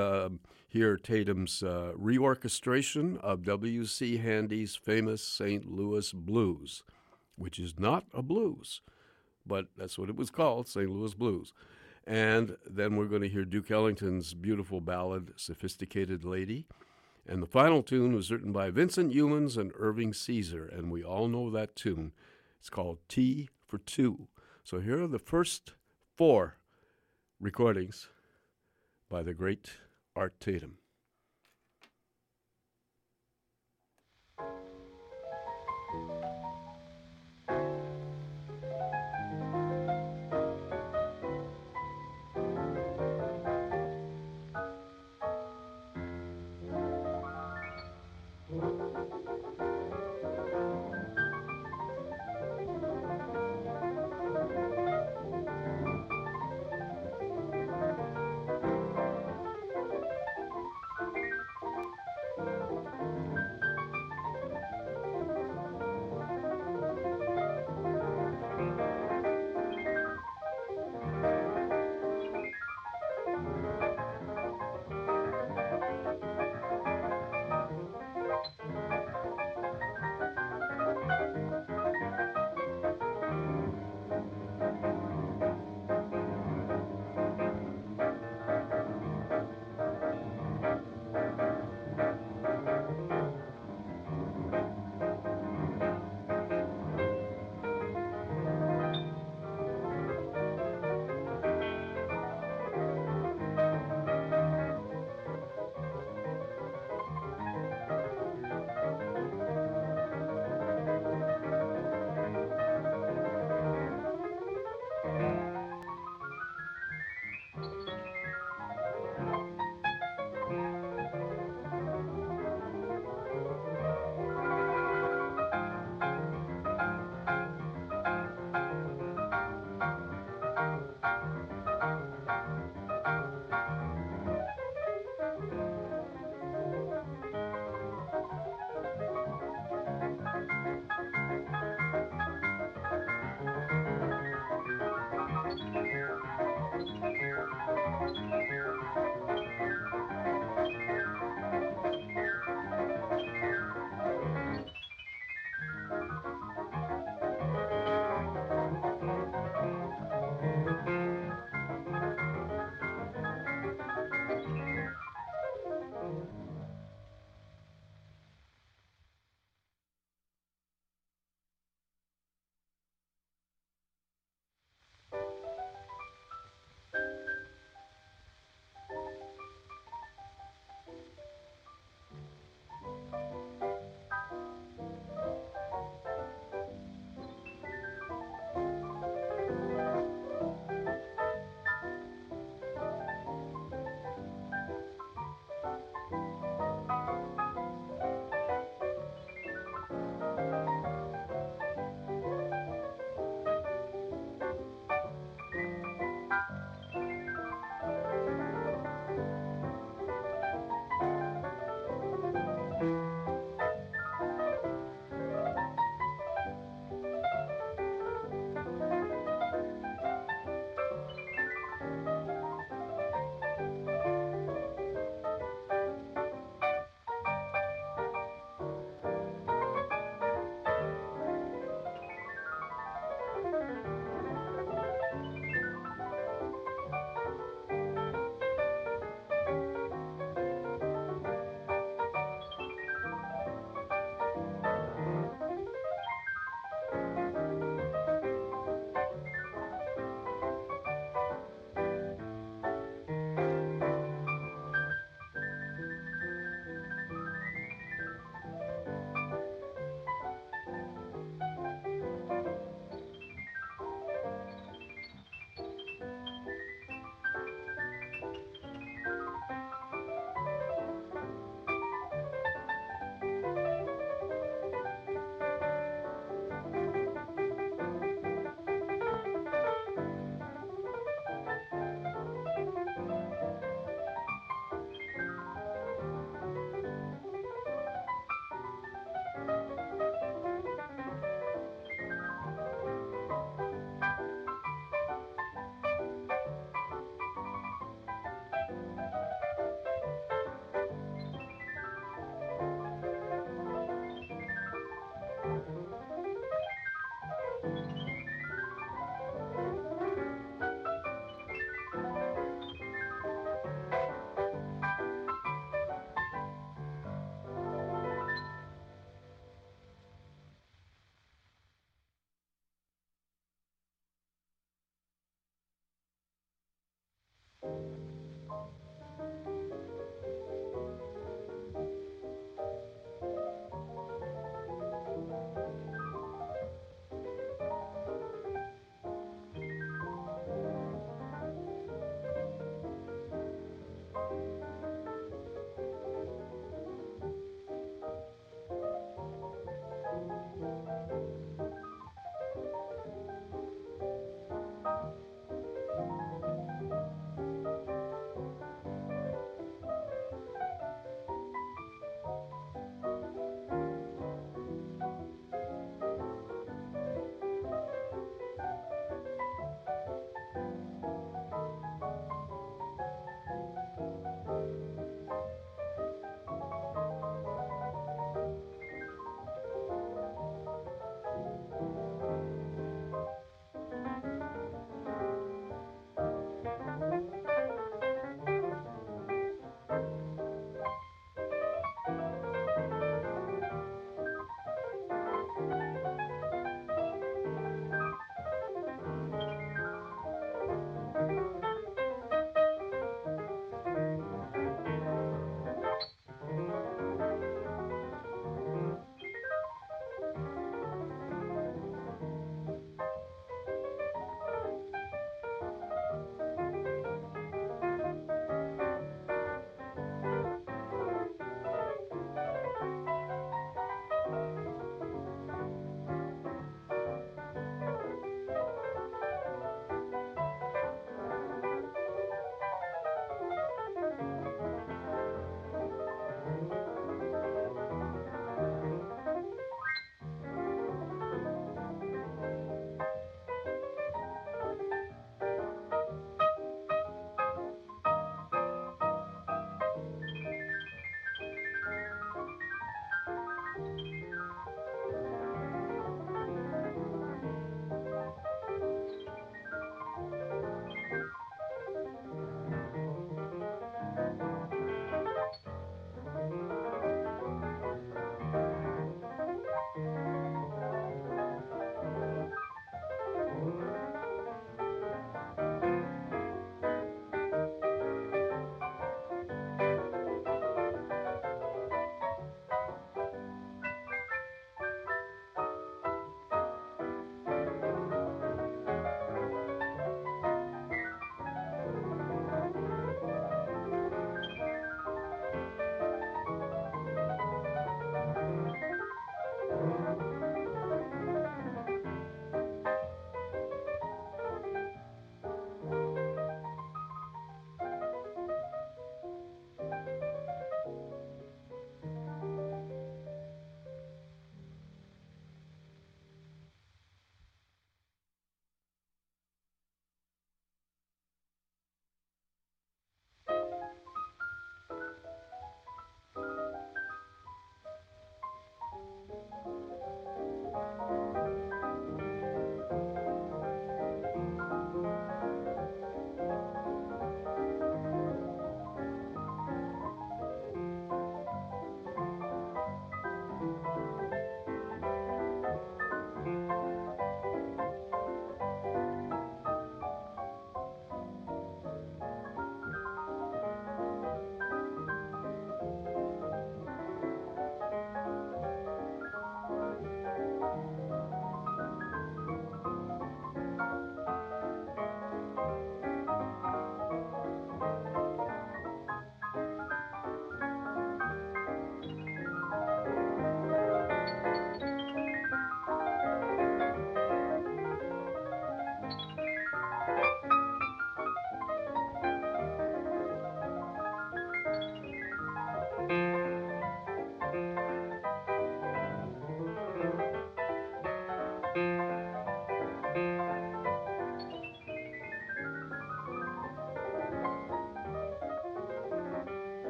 Hear Tatum's reorchestration of W.C. Handy's famous St. Louis Blues, which is not a blues, but that's what it was called, St. Louis Blues. And then we're going to hear Duke Ellington's beautiful ballad, Sophisticated Lady. And the final tune was written by Vincent Youmans and Irving Caesar, and we all know that tune. It's called Tea for Two. So here are the first four recordings by the great Art Tatum.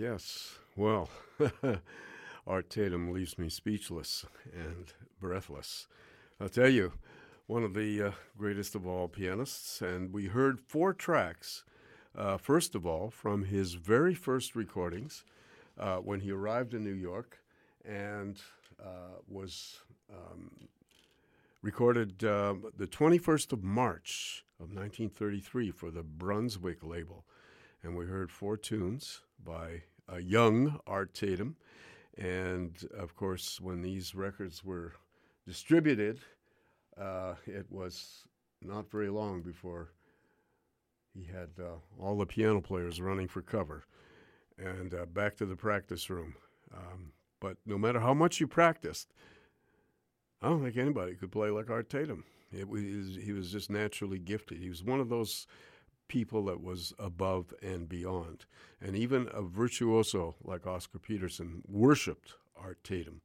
Yes, well, Art Tatum leaves me speechless and breathless. I'll tell you, one of the greatest of all pianists, and we heard four tracks, first of all, from his very first recordings when he arrived in New York and was recorded the 21st of March of 1933 for the Brunswick label. And we heard four tunes by a young Art Tatum. And, of course, when these records were distributed, it was not very long before he had all the piano players running for cover and back to the practice room. But no matter how much you practiced, I don't think anybody could play like Art Tatum. He was just naturally gifted. He was one of those people that was above and beyond. And even a virtuoso like Oscar Peterson worshipped Art Tatum.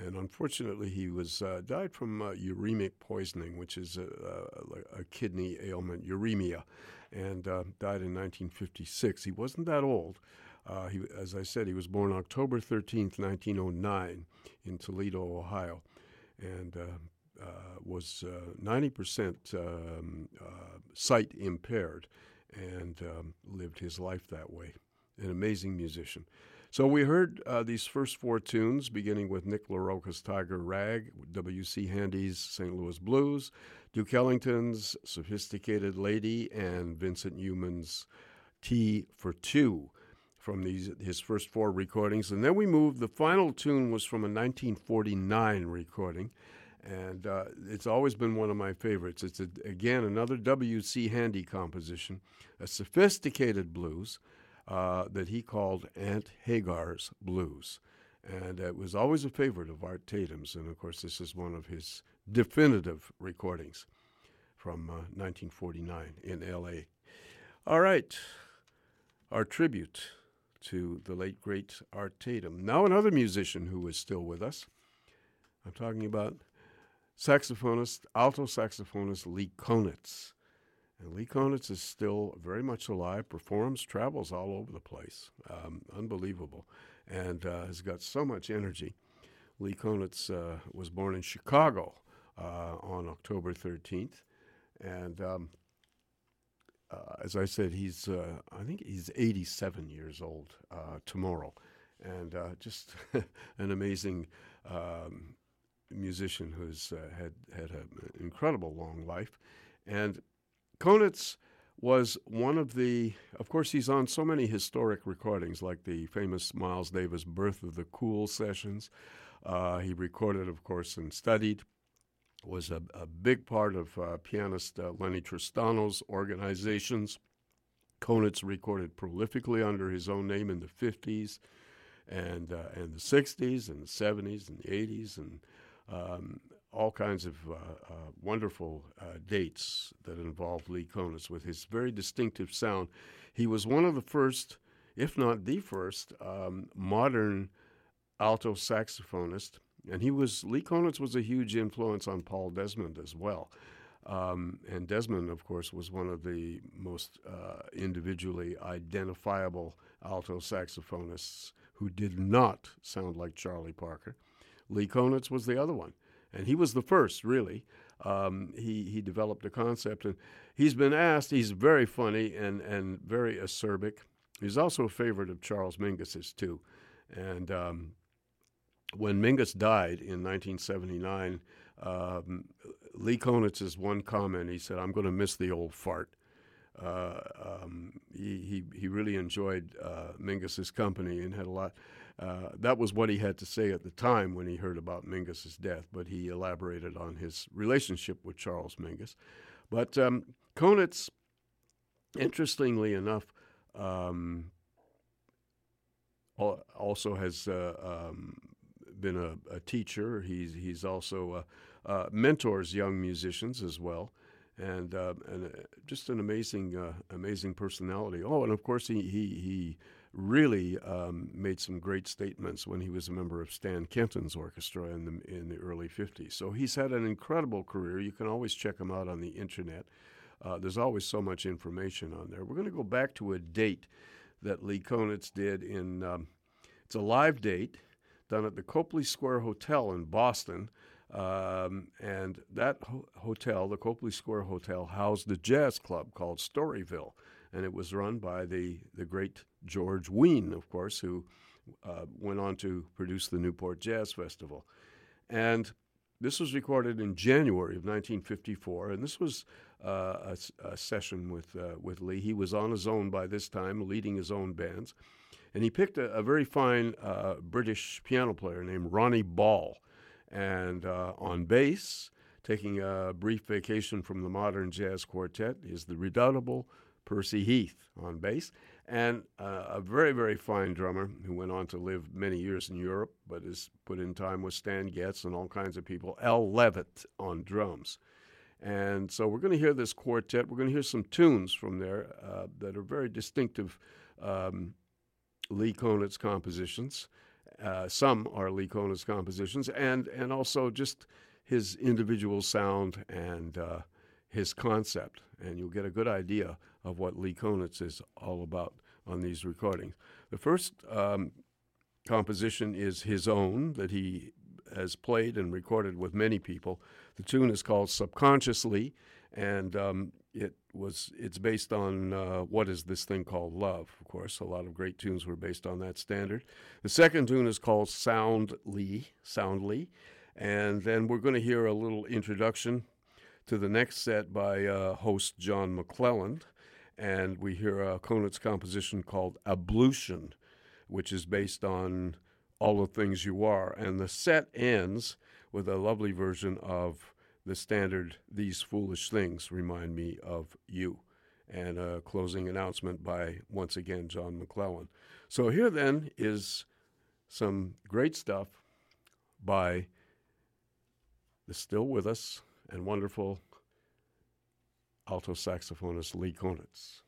And unfortunately, he was died from uremic poisoning, which is a kidney ailment, uremia, and died in 1956. He wasn't that old. He, as I said, he was born October 13th, 1909 in Toledo, Ohio, and was 90% sight impaired and lived his life that way. An amazing musician. So we heard these first four tunes, beginning with Nick LaRocca's Tiger Rag, W.C. Handy's St. Louis Blues, Duke Ellington's Sophisticated Lady, and Vincent Newman's Tea for Two from his first four recordings. And then we moved. The final tune was from a 1949 recording, and it's always been one of my favorites. It's, again, another W.C. Handy composition, a sophisticated blues, that he called Aunt Hagar's Blues. And it was always a favorite of Art Tatum's. And, of course, this is one of his definitive recordings from 1949 in L.A. All right, our tribute to the late, great Art Tatum. Now another musician who is still with us. I'm talking about saxophonist, alto saxophonist Lee Konitz. And Lee Konitz is still very much alive, performs, travels all over the place. Unbelievable. And has got so much energy. Lee Konitz was born in Chicago on October 13th. And as I said, he's I think he's 87 years old tomorrow. And just an amazing musician who's had an incredible long life. And Konitz was one of the, of course, he's on so many historic recordings like the famous Miles Davis Birth of the Cool sessions. He recorded, of course, and studied, was a big part of pianist Lenny Tristano's organizations. Konitz recorded prolifically under his own name in the 50s and the 60s and the 70s and the 80s and all kinds of wonderful dates that involved Lee Konitz with his very distinctive sound. He was one of the first, if not the first, modern alto saxophonist. And Lee Konitz was a huge influence on Paul Desmond as well. And Desmond, of course, was one of the most individually identifiable alto saxophonists who did not sound like Charlie Parker. Lee Konitz was the other one. And he was the first, really. He developed a concept. And he's been asked. He's very funny and very acerbic. He's also a favorite of Charles Mingus's, too. And when Mingus died in 1979, Lee Konitz's one comment, he said, "I'm going to miss the old fart." He really enjoyed Mingus's company and had a lot. That was what he had to say at the time when he heard about Mingus's death, but he elaborated on his relationship with Charles Mingus. But Konitz, interestingly enough, also has been a teacher. He's also mentors young musicians as well, and just an amazing personality. Oh, and of course he really made some great statements when he was a member of Stan Kenton's orchestra in the early 50s. So he's had an incredible career. You can always check him out on the Internet. There's always so much information on there. We're going to go back to a date that Lee Konitz did in, it's a live date done at the Copley Square Hotel in Boston. And that hotel, the Copley Square Hotel, housed a jazz club called Storyville. And it was run by the great George Ween, of course, who went on to produce the Newport Jazz Festival. And this was recorded in January of 1954, and this was a session with Lee. He was on his own by this time, leading his own bands. And he picked a very fine British piano player named Ronnie Ball. And on bass, taking a brief vacation from the modern jazz quartet, is the redoubtable Percy Heath on bass, and a very, very fine drummer who went on to live many years in Europe, but is put in time with Stan Getz and all kinds of people, Al Levitt on drums. And so we're going to hear this quartet. We're going to hear some tunes from there that are very distinctive Lee Konitz compositions. Some are Lee Konitz compositions, and also just his individual sound and his concept, and you'll get a good idea of what Lee Konitz is all about on these recordings. The first composition is his own that he has played and recorded with many people. The tune is called Subconsciously, and it's based on What Is This Thing Called Love? Of course, a lot of great tunes were based on that standard. The second tune is called Soundly, and then we're going to hear a little introduction to the next set by host John McLellan, and we hear a Konitz composition called Ablution, which is based on All the Things You Are, and the set ends with a lovely version of the standard These Foolish Things Remind Me of You, and a closing announcement by, once again, John McLellan. So here then is some great stuff by the still with us and wonderful alto saxophonist Lee Konitz.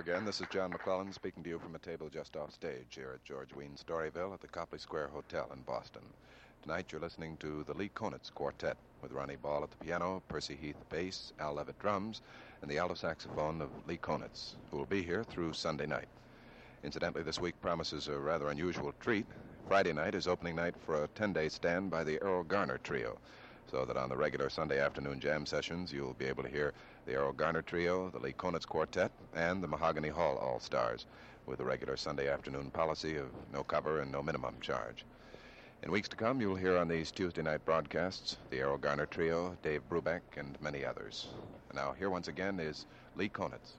again. This is John McLellan speaking to you from a table just off stage here at George Wein Storyville at the Copley Square Hotel in Boston. Tonight you're listening to the Lee Konitz Quartet with Ronnie Ball at the piano, Percy Heath bass, Al Levitt drums, and the alto saxophone of Lee Konitz, who will be here through Sunday night. Incidentally, this week promises a rather unusual treat. Friday night is opening night for a 10-day stand by the Errol Garner Trio, so that on the regular Sunday afternoon jam sessions, you'll be able to hear the Errol Garner Trio, the Lee Konitz Quartet, and the Mahogany Hall All-Stars, with the regular Sunday afternoon policy of no cover and no minimum charge. In weeks to come, you'll hear on these Tuesday night broadcasts the Errol Garner Trio, Dave Brubeck, and many others. And now, here once again is Lee Konitz.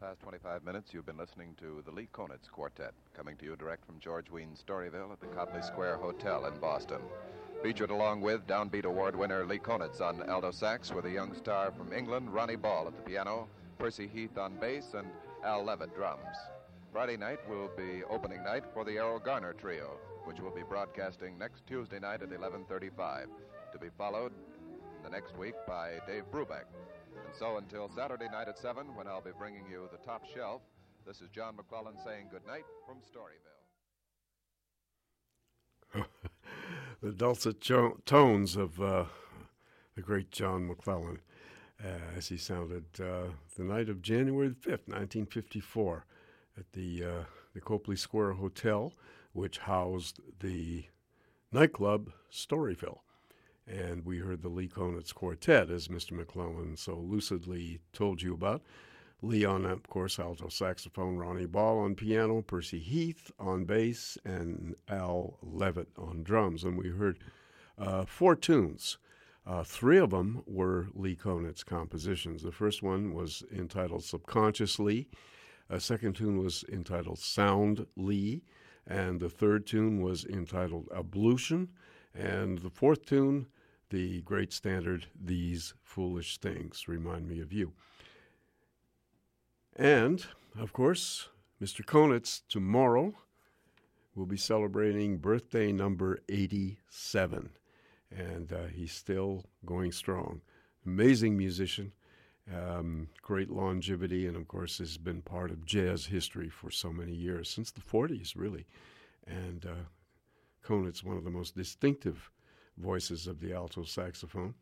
Past 25 minutes, you've been listening to the Lee Konitz Quartet, coming to you direct from George Wean's Storyville at the Copley Square Hotel in Boston. Featured along with Downbeat Award winner Lee Konitz on alto sax with a young star from England, Ronnie Ball at the piano, Percy Heath on bass, and Al Levitt drums. Friday night will be opening night for the Errol Garner Trio, which will be broadcasting next Tuesday night at 11:35, to be followed the next week by Dave Brubeck. And so until Saturday night at 7, when I'll be bringing you The Top Shelf, this is John McLellan saying good night from Storyville. The dulcet tones of the great John McLellan as he sounded the night of January 5th, 1954, at the Copley Square Hotel, which housed the nightclub Storyville. And we heard the Lee Konitz Quartet, as Mr. McLellan so lucidly told you about. Lee on, of course, alto saxophone, Ronnie Ball on piano, Percy Heath on bass, and Al Levitt on drums. And we heard four tunes. Three of them were Lee Konitz compositions. The first one was entitled Subconsciously. A second tune was entitled Sound Lee. And the third tune was entitled Ablution. And the fourth tune, the great standard, These Foolish Things Remind Me of You. And, of course, Mr. Konitz tomorrow will be celebrating birthday number 87. And he's still going strong. Amazing musician, great longevity, and of course has been part of jazz history for so many years, since the 40s really. And Konitz, one of the most distinctive voices of the alto saxophone.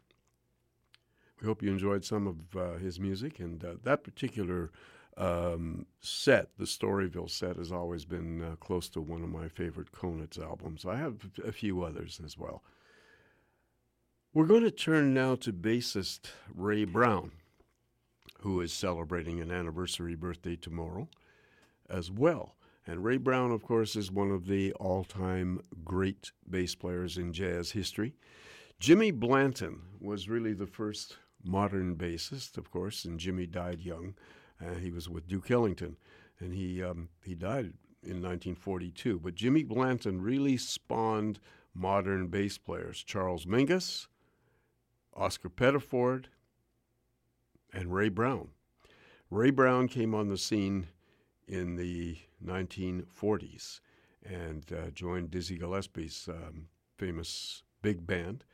We hope you enjoyed some of his music, and that particular set, the Storyville set, has always been close to one of my favorite Konitz albums. I have a few others as well. We're going to turn now to bassist Ray Brown, who is celebrating an anniversary birthday tomorrow as well. And Ray Brown, of course, is one of the all-time great bass players in jazz history. Jimmy Blanton was really the first modern bassist, of course, and Jimmy died young. He was with Duke Ellington, and he died in 1942. But Jimmy Blanton really spawned modern bass players, Charles Mingus, Oscar Pettiford, and Ray Brown. Ray Brown came on the scene in the 1940s and joined Dizzy Gillespie's famous big band,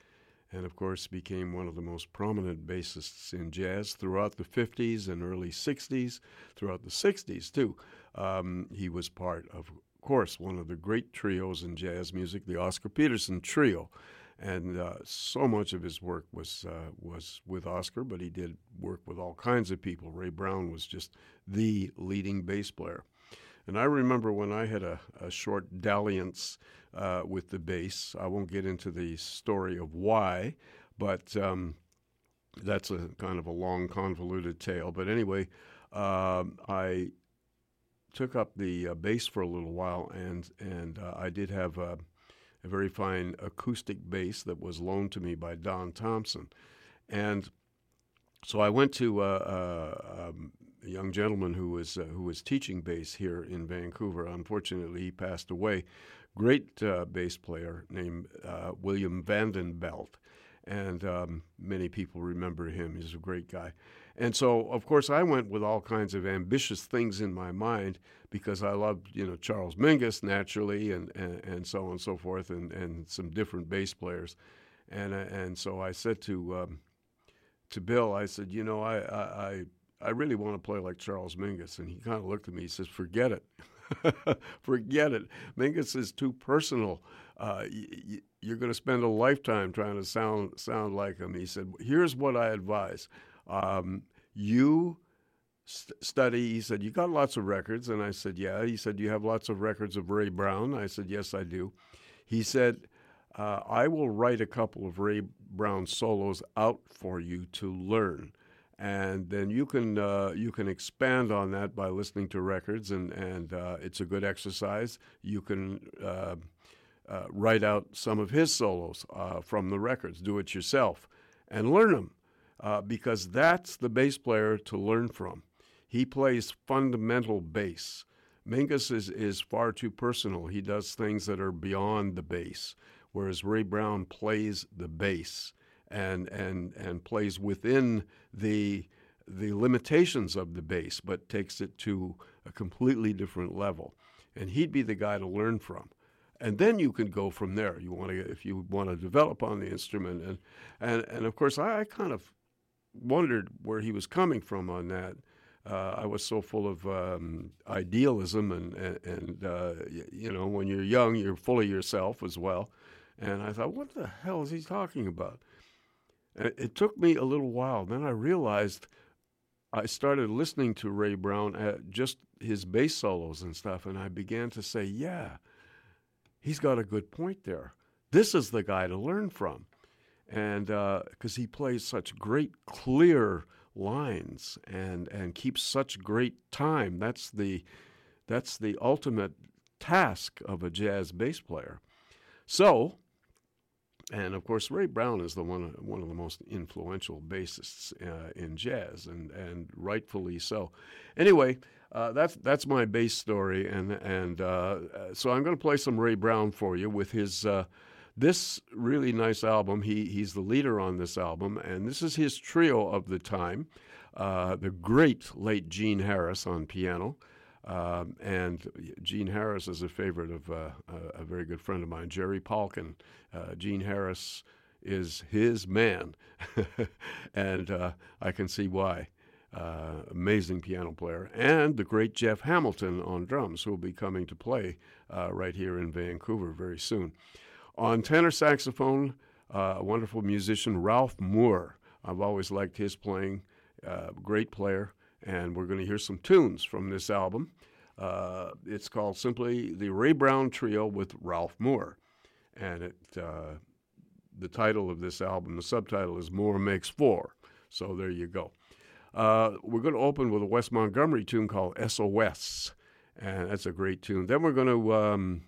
and of course became one of the most prominent bassists in jazz throughout the 50s and early 60s, throughout the 60s too. He was part of course, one of the great trios in jazz music, the Oscar Peterson Trio, and so much of his work was with Oscar, but he did work with all kinds of people. Ray Brown was just the leading bass player. And I remember when I had a short dalliance with the bass. I won't get into the story of why, but that's a kind of a long, convoluted tale. But anyway, I took up the bass for a little while, and I did have a very fine acoustic bass that was loaned to me by Don Thompson. And so I went to a young gentleman who was teaching bass here in Vancouver. Unfortunately, he passed away. Great bass player named William Vandenbelt, and many people remember him. He's a great guy. And so, of course, I went with all kinds of ambitious things in my mind because I loved, Charles Mingus naturally, and so on and so forth, and some different bass players, and so I said to Bill, I said, I really want to play like Charles Mingus, and he kind of looked at me. He says, "Forget it." Forget it. Mingus is too personal. You're going to spend a lifetime trying to sound like him. He said, "Here's what I advise. You study," he said, "you got lots of records." And I said, "Yeah." He said, "You have lots of records of Ray Brown?" I said, "Yes, I do." He said, "I will write a couple of Ray Brown solos out for you to learn. And then you can expand on that by listening to records, and it's a good exercise. You can write out some of his solos from the records. Do it yourself and learn them, because that's the bass player to learn from. He plays fundamental bass. Mingus is far too personal. He does things that are beyond the bass, whereas Ray Brown plays the bass. And plays within the limitations of the bass, but takes it to a completely different level. And he'd be the guy to learn from. And then you can go from there. If you want to develop on the instrument, and of course I kind of wondered where he was coming from on that. I was so full of idealism, and when you're young, you're full of yourself as well. And I thought, what the hell is he talking about? It took me a little while. Then I realized I started listening to Ray Brown at just his bass solos and stuff, and I began to say, yeah, he's got a good point there. This is the guy to learn from, and because he plays such great, clear lines and keeps such great time. That's the ultimate task of a jazz bass player. So. And, of course, Ray Brown is one of the most influential bassists in jazz, and rightfully so. Anyway, that's my bass story, and so I'm going to play some Ray Brown for you with his this really nice album. He's the leader on this album, and this is his trio of the time, the great late Gene Harris on piano, And Gene Harris is a favorite of a very good friend of mine, Jerry Palkin. Gene Harris is his man, and I can see why. Amazing piano player, and the great Jeff Hamilton on drums, who will be coming to play right here in Vancouver very soon. On tenor saxophone, a wonderful musician, Ralph Moore. I've always liked his playing, great player, and we're going to hear some tunes from this album. It's called simply the Ray Brown Trio with Ralph Moore, and the title of this album, the subtitle is Moore Makes Four, so there you go. We're going to open with a Wes Montgomery tune called SOS, and that's a great tune. Then we're going to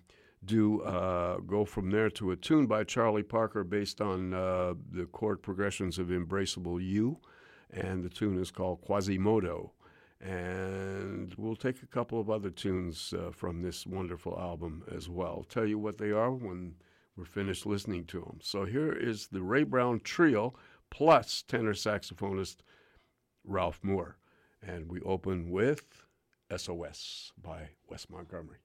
go from there to a tune by Charlie Parker based on the chord progressions of Embraceable You, and the tune is called Quasimodo. And we'll take a couple of other tunes from this wonderful album as well. I'll tell you what they are when we're finished listening to them. So here is the Ray Brown Trio plus tenor saxophonist Ralph Moore, and we open with SOS by Wes Montgomery.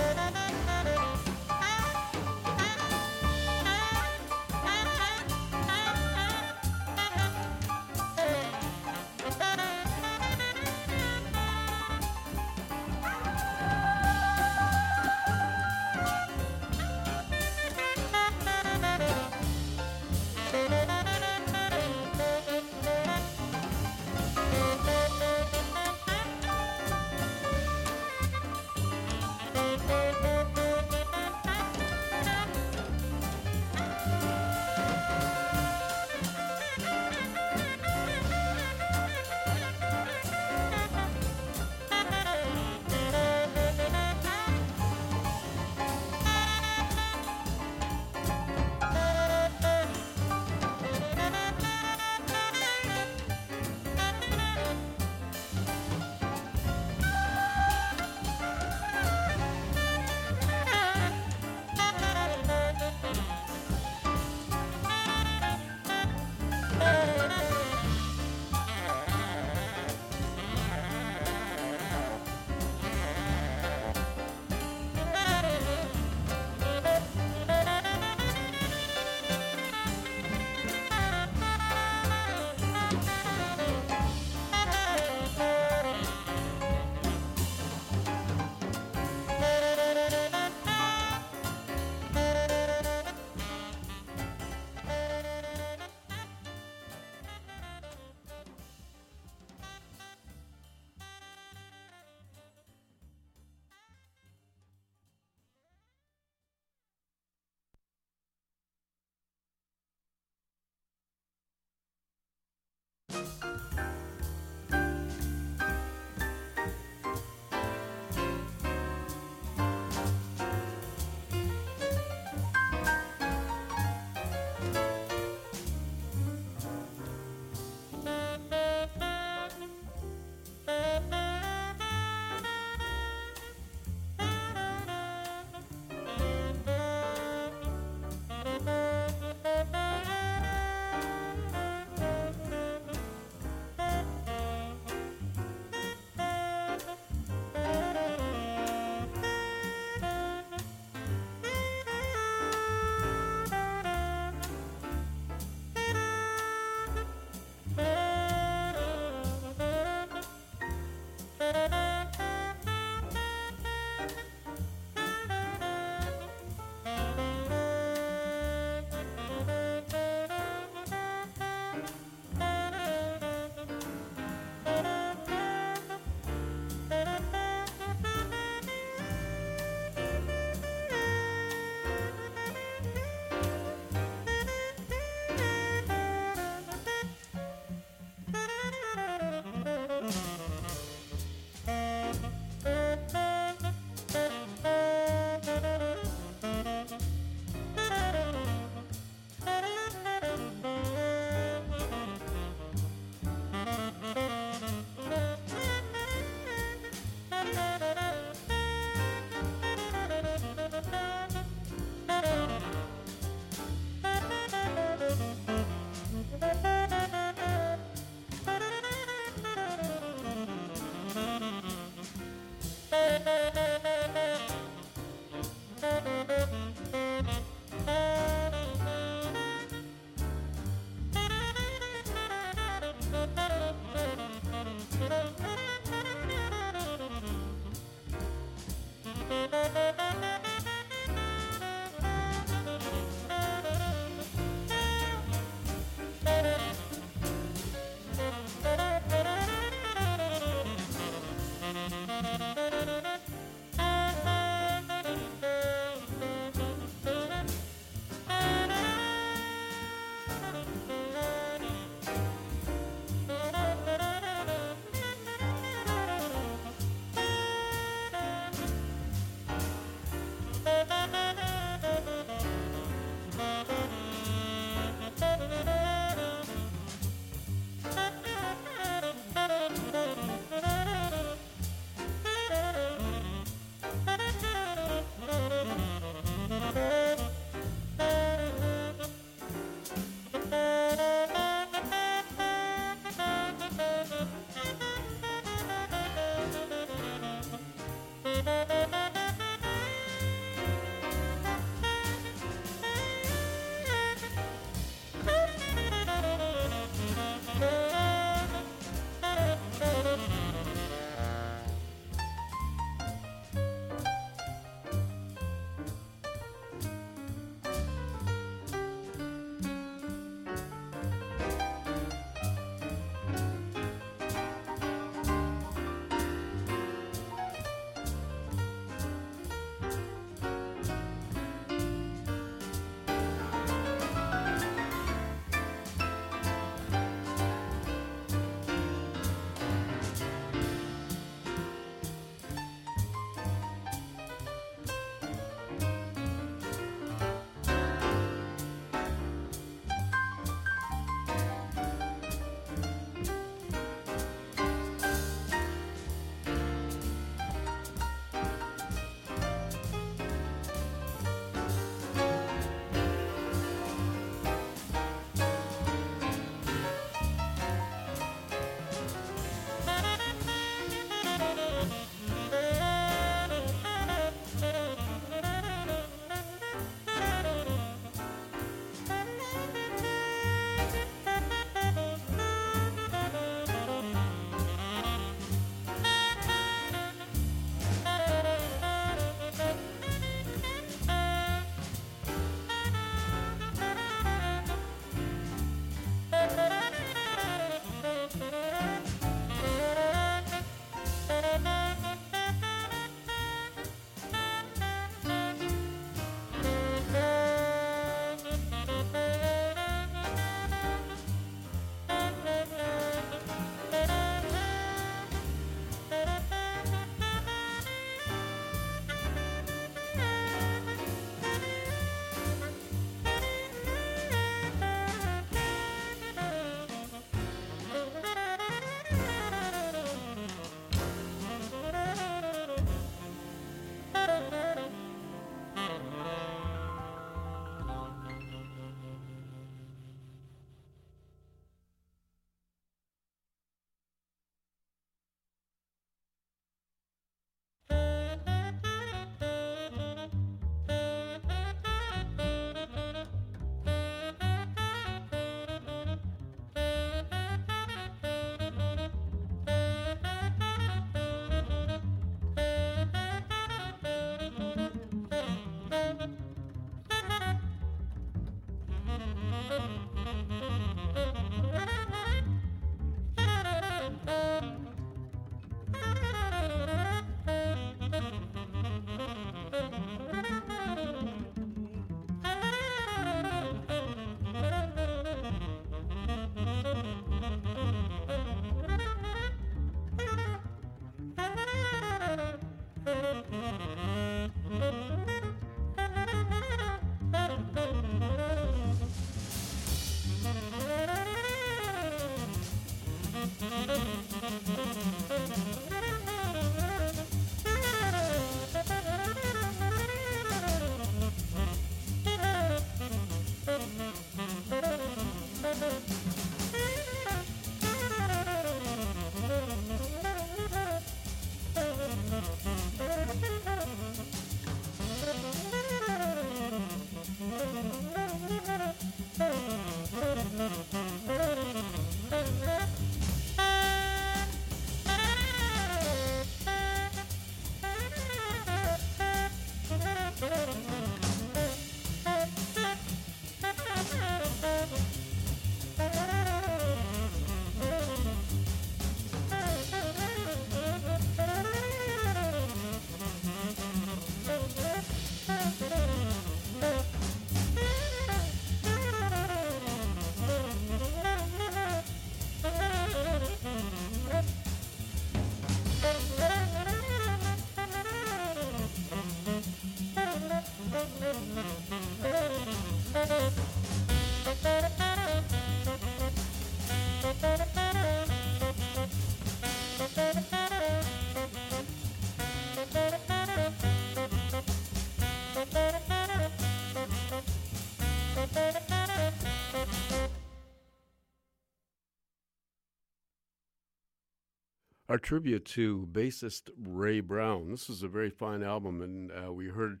Our tribute to bassist Ray Brown. This is a very fine album, and we heard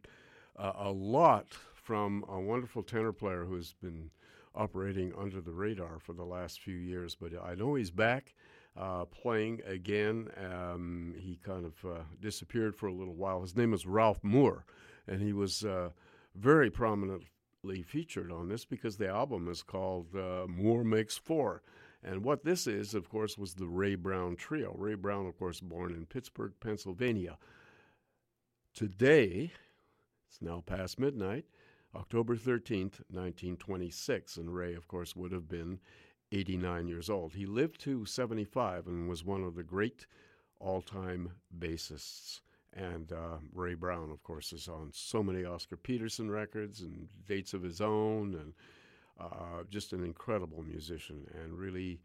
a lot from a wonderful tenor player who's been operating under the radar for the last few years. But I know he's back playing again. He kind of disappeared for a little while. His name is Ralph Moore, and he was very prominently featured on this because the album is called Moore Makes Four. And what this is, of course, was the Ray Brown Trio. Ray Brown, of course, born in Pittsburgh, Pennsylvania. Today, it's now past midnight, October 13th, 1926. And Ray, of course, would have been 89 years old. He lived to 75 and was one of the great all-time bassists. And Ray Brown, of course, is on so many Oscar Peterson records and dates of his own, and just an incredible musician, and really,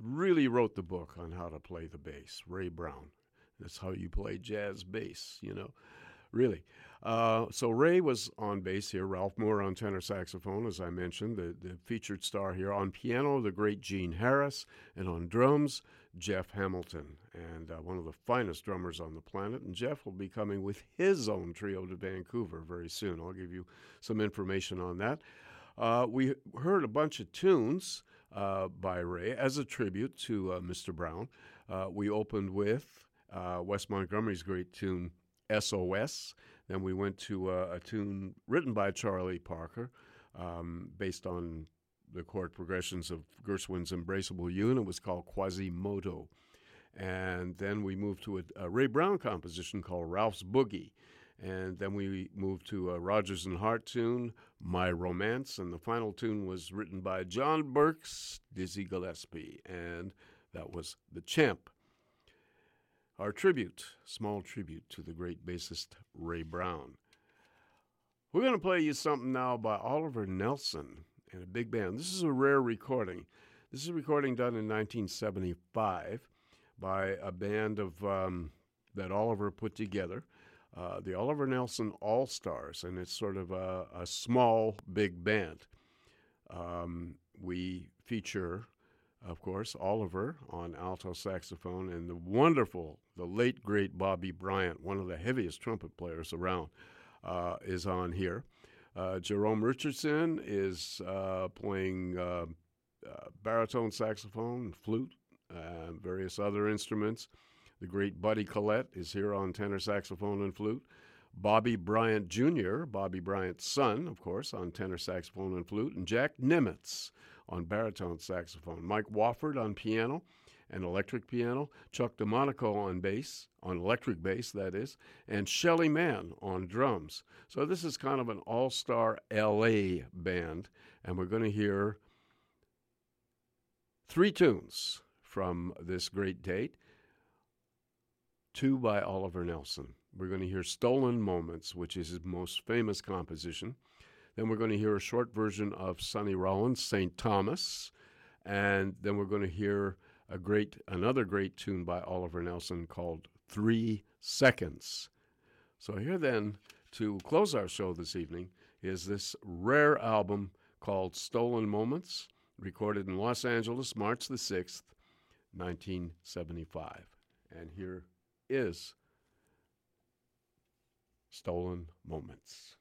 really wrote the book on how to play the bass. Ray Brown. That's how you play jazz bass, you know, really. So Ray was on bass here, Ralph Moore on tenor saxophone, as I mentioned, the featured star here. On piano, the great Gene Harris, and on drums, Jeff Hamilton, and one of the finest drummers on the planet. And Jeff will be coming with his own trio to Vancouver very soon. I'll give you some information on that. We heard a bunch of tunes by Ray as a tribute to Mr. Brown. We opened with Wes Montgomery's great tune, SOS. Then we went to a tune written by Charlie Parker, based on the chord progressions of Gershwin's Embraceable You, and it was called Quasimodo. And then we moved to a Ray Brown composition called Ralph's Boogie. And then we moved to a Rodgers and Hart tune, My Romance. And the final tune was written by John Burke's Dizzy Gillespie. And that was The Champ. Our tribute, small tribute to the great bassist Ray Brown. We're going to play you something now by Oliver Nelson and a big band. This is a rare recording. This is a recording done in 1975 by a band of that Oliver put together, the Oliver Nelson All-Stars, and it's sort of a small big band. We feature, of course, Oliver on alto saxophone and the wonderful, the late, great Bobby Bryant, one of the heaviest trumpet players around, is on here. Jerome Richardson is playing baritone saxophone, flute, various other instruments. The great Buddy Collette is here on tenor saxophone and flute. Bobby Bryant Jr., Bobby Bryant's son, of course, on tenor saxophone and flute. And Jack Nimitz on baritone saxophone. Mike Wofford on piano and electric piano. Chuck DeMonaco on bass, on electric bass, that is, and Shelly Mann on drums. So this is kind of an all-star LA band, and we're going to hear three tunes from this great date, two by Oliver Nelson. We're going to hear Stolen Moments, which is his most famous composition. Then we're going to hear a short version of Sonny Rollins' St. Thomas, and then we're going to hear another great tune by Oliver Nelson called 3 Seconds. So here then, to close our show this evening, is this rare album called Stolen Moments, recorded in Los Angeles, March the 6th, 1975. And here is Stolen Moments.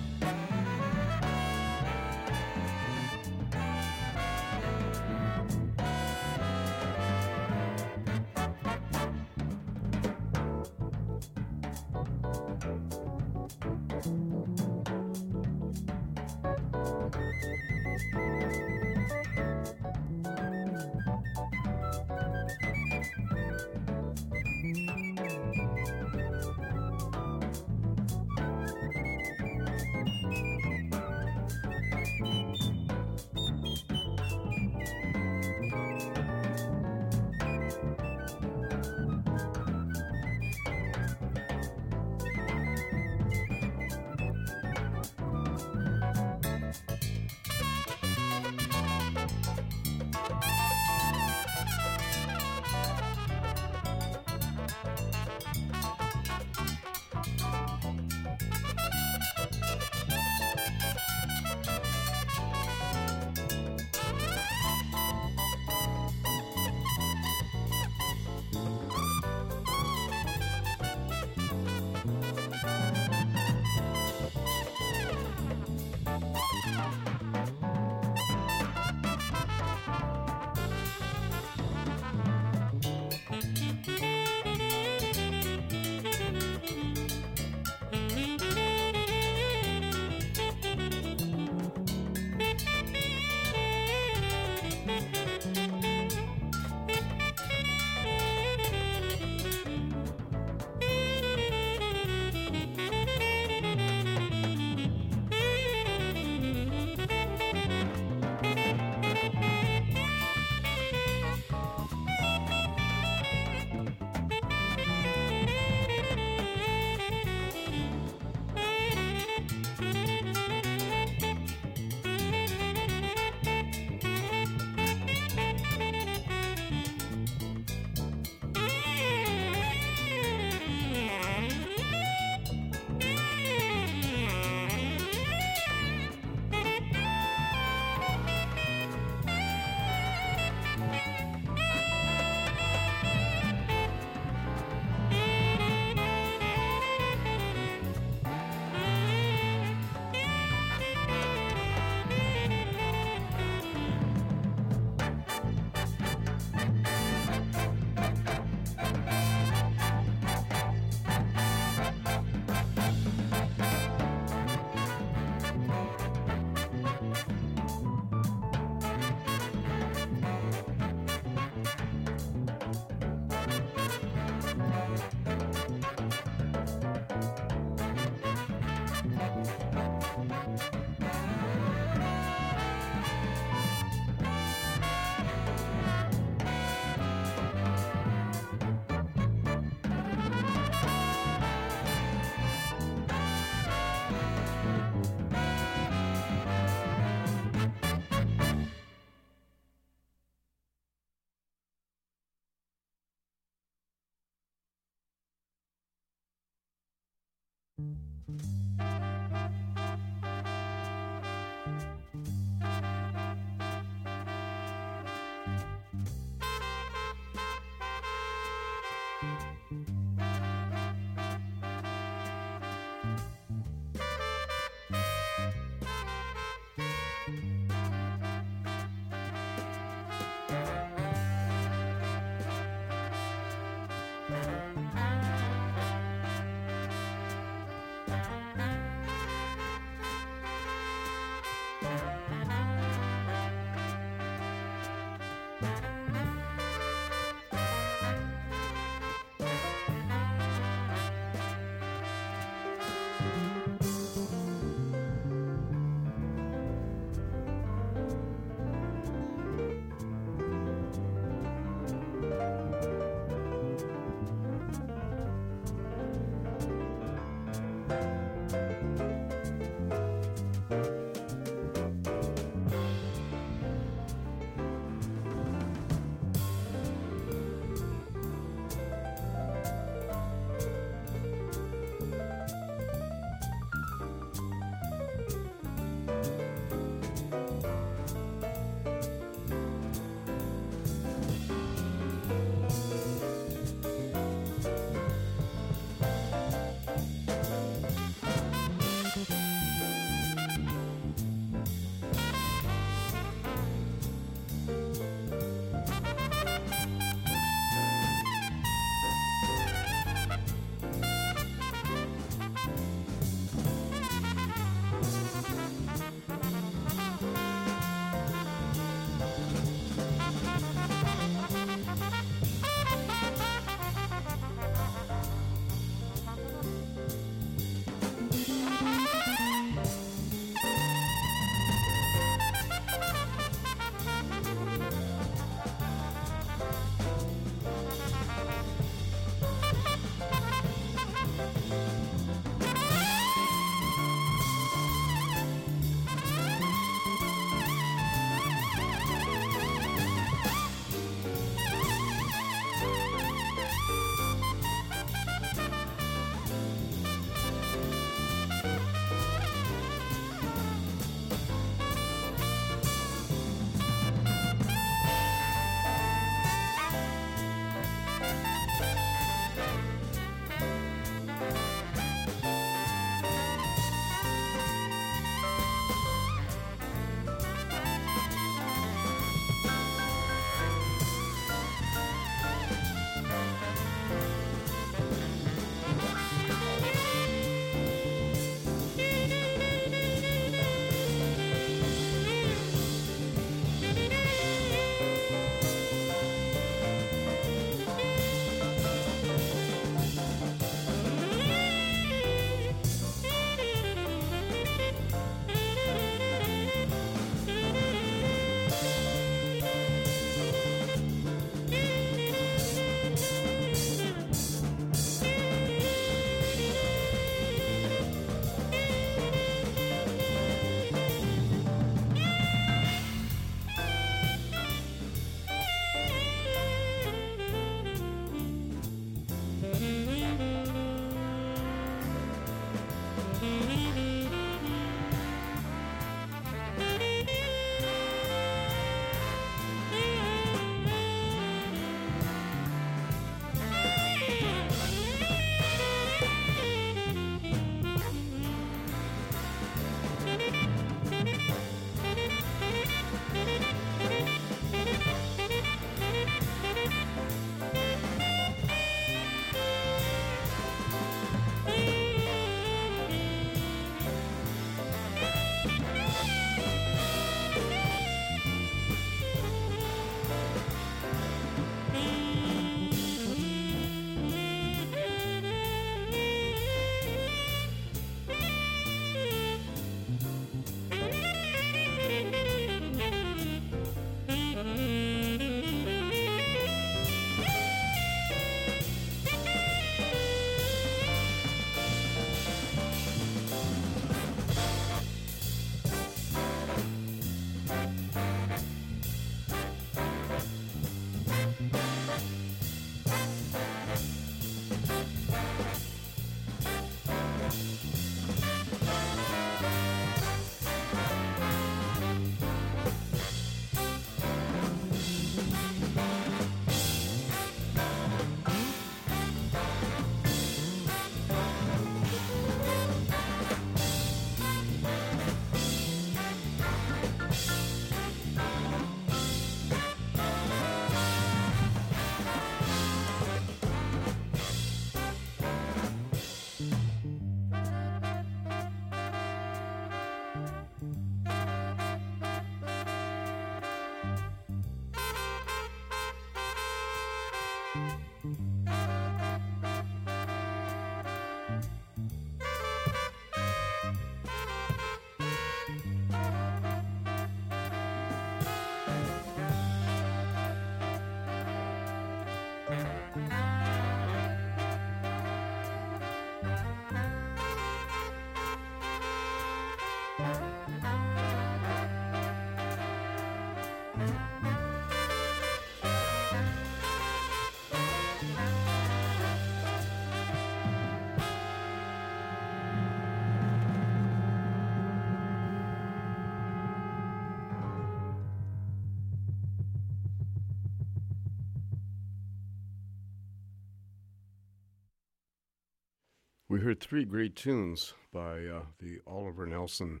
We heard three great tunes by the Oliver Nelson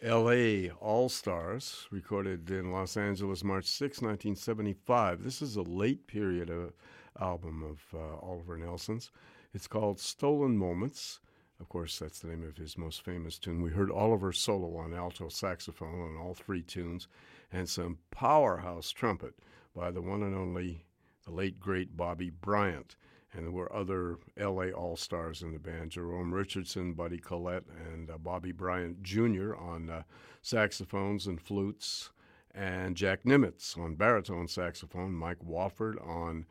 L.A. All-Stars, recorded in Los Angeles, March 6, 1975. This is a late period album of Oliver Nelson's. It's called Stolen Moments. Of course, that's the name of his most famous tune. We heard Oliver solo on alto saxophone on all three tunes, and some powerhouse trumpet by the one and only, the late, great Bobby Bryant. And there were other L.A. All-Stars in the band, Jerome Richardson, Buddy Collette, and Bobby Bryant Jr. on saxophones and flutes, and Jack Nimitz on baritone saxophone, Mike Wofford on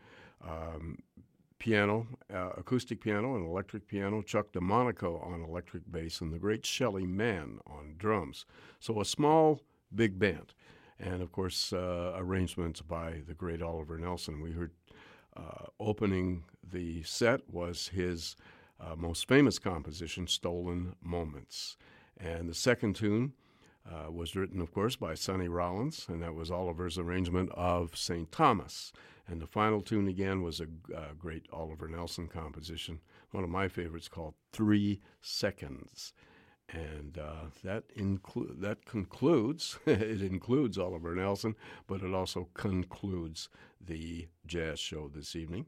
piano, acoustic piano and electric piano, Chuck DeMonaco on electric bass, and the great Shelly Mann on drums. So a small, big band. And, of course, arrangements by the great Oliver Nelson. We heard opening the set was his most famous composition, Stolen Moments. And the second tune was written, of course, by Sonny Rollins, and that was Oliver's arrangement of St. Thomas. And the final tune, again, was a great Oliver Nelson composition, one of my favorites, called 3 Seconds. And that concludes, it includes Oliver Nelson, but it also concludes the jazz show this evening.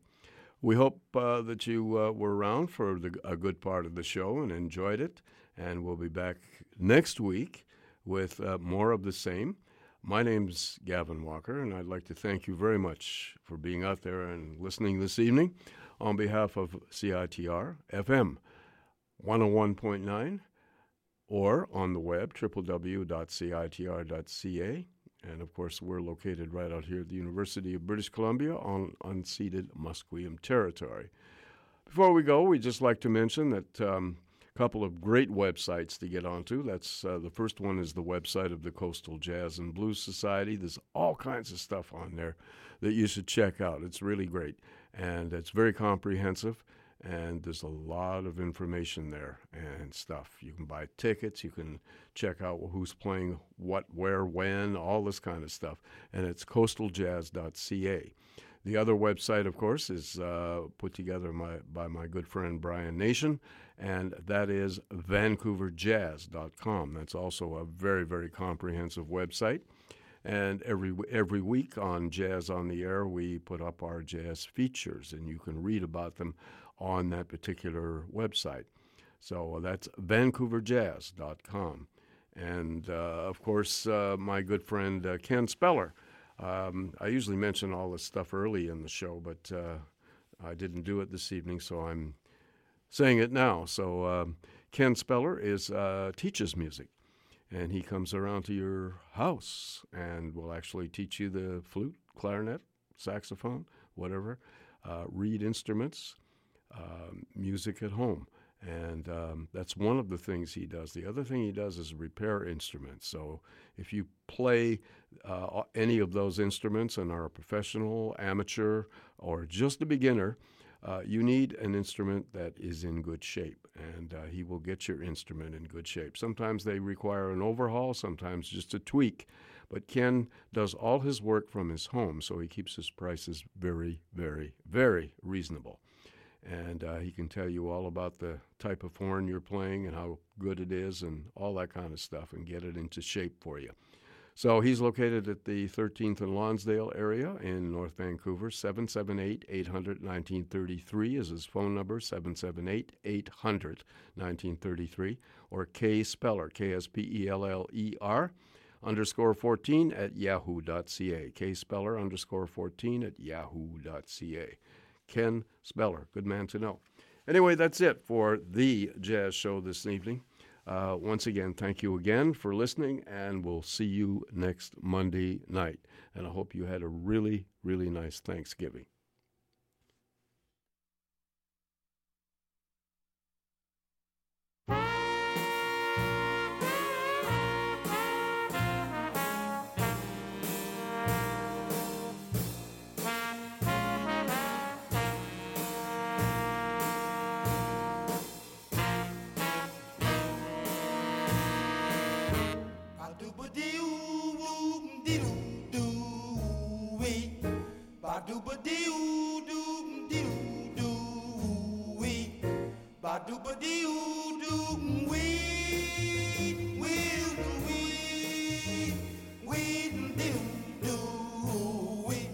We hope that you were around for a good part of the show and enjoyed it. And we'll be back next week with more of the same. My name's Gavin Walker, and I'd like to thank you very much for being out there and listening this evening. On behalf of CITR FM 101.9, or on the web, www.citr.ca. And, of course, we're located right out here at the University of British Columbia on unceded Musqueam territory. Before we go, we'd just like to mention that a couple of great websites to get onto. That's the first one is the website of the Coastal Jazz and Blues Society. There's all kinds of stuff on there that you should check out. It's really great, and it's very comprehensive. And there's a lot of information there and stuff. You can buy tickets. You can check out who's playing what, where, when, all this kind of stuff. And it's coastaljazz.ca. The other website, of course, is put together by my good friend Brian Nation, and that is vancouverjazz.com. That's also a very, very comprehensive website. And every week on Jazz on the Air, we put up our jazz features, and you can read about them on that particular website. So that's vancouverjazz.com. And, of course, my good friend Ken Speller. I usually mention all this stuff early in the show, but I didn't do it this evening, so I'm saying it now. So Ken Speller teaches music, and he comes around to your house and will actually teach you the flute, clarinet, saxophone, whatever, reed instruments, music at home, and that's one of the things he does. The other thing he does is repair instruments. So if you play any of those instruments and are a professional, amateur, or just a beginner, you need an instrument that is in good shape, and he will get your instrument in good shape. Sometimes they require an overhaul, sometimes just a tweak, but Ken does all his work from his home, so he keeps his prices very, very, very reasonable. And he can tell you all about the type of horn you're playing and how good it is and all that kind of stuff and get it into shape for you. So he's located at the 13th and Lonsdale area in North Vancouver. 778-800-1933 is his phone number, 778-800-1933, or K Speller, K-S-P-E-L-L-E-R, ken_14@yahoo.ca. kspeller_14@yahoo.ca. Ken Speller, good man to know. Anyway, that's it for The Jazz Show this evening. Once again, thank you again for listening, and we'll see you next Monday night. And I hope you had a really, really nice Thanksgiving. Ba doo doo doo doo wee, ba doo ba doo doo wee, wee doo doo wee.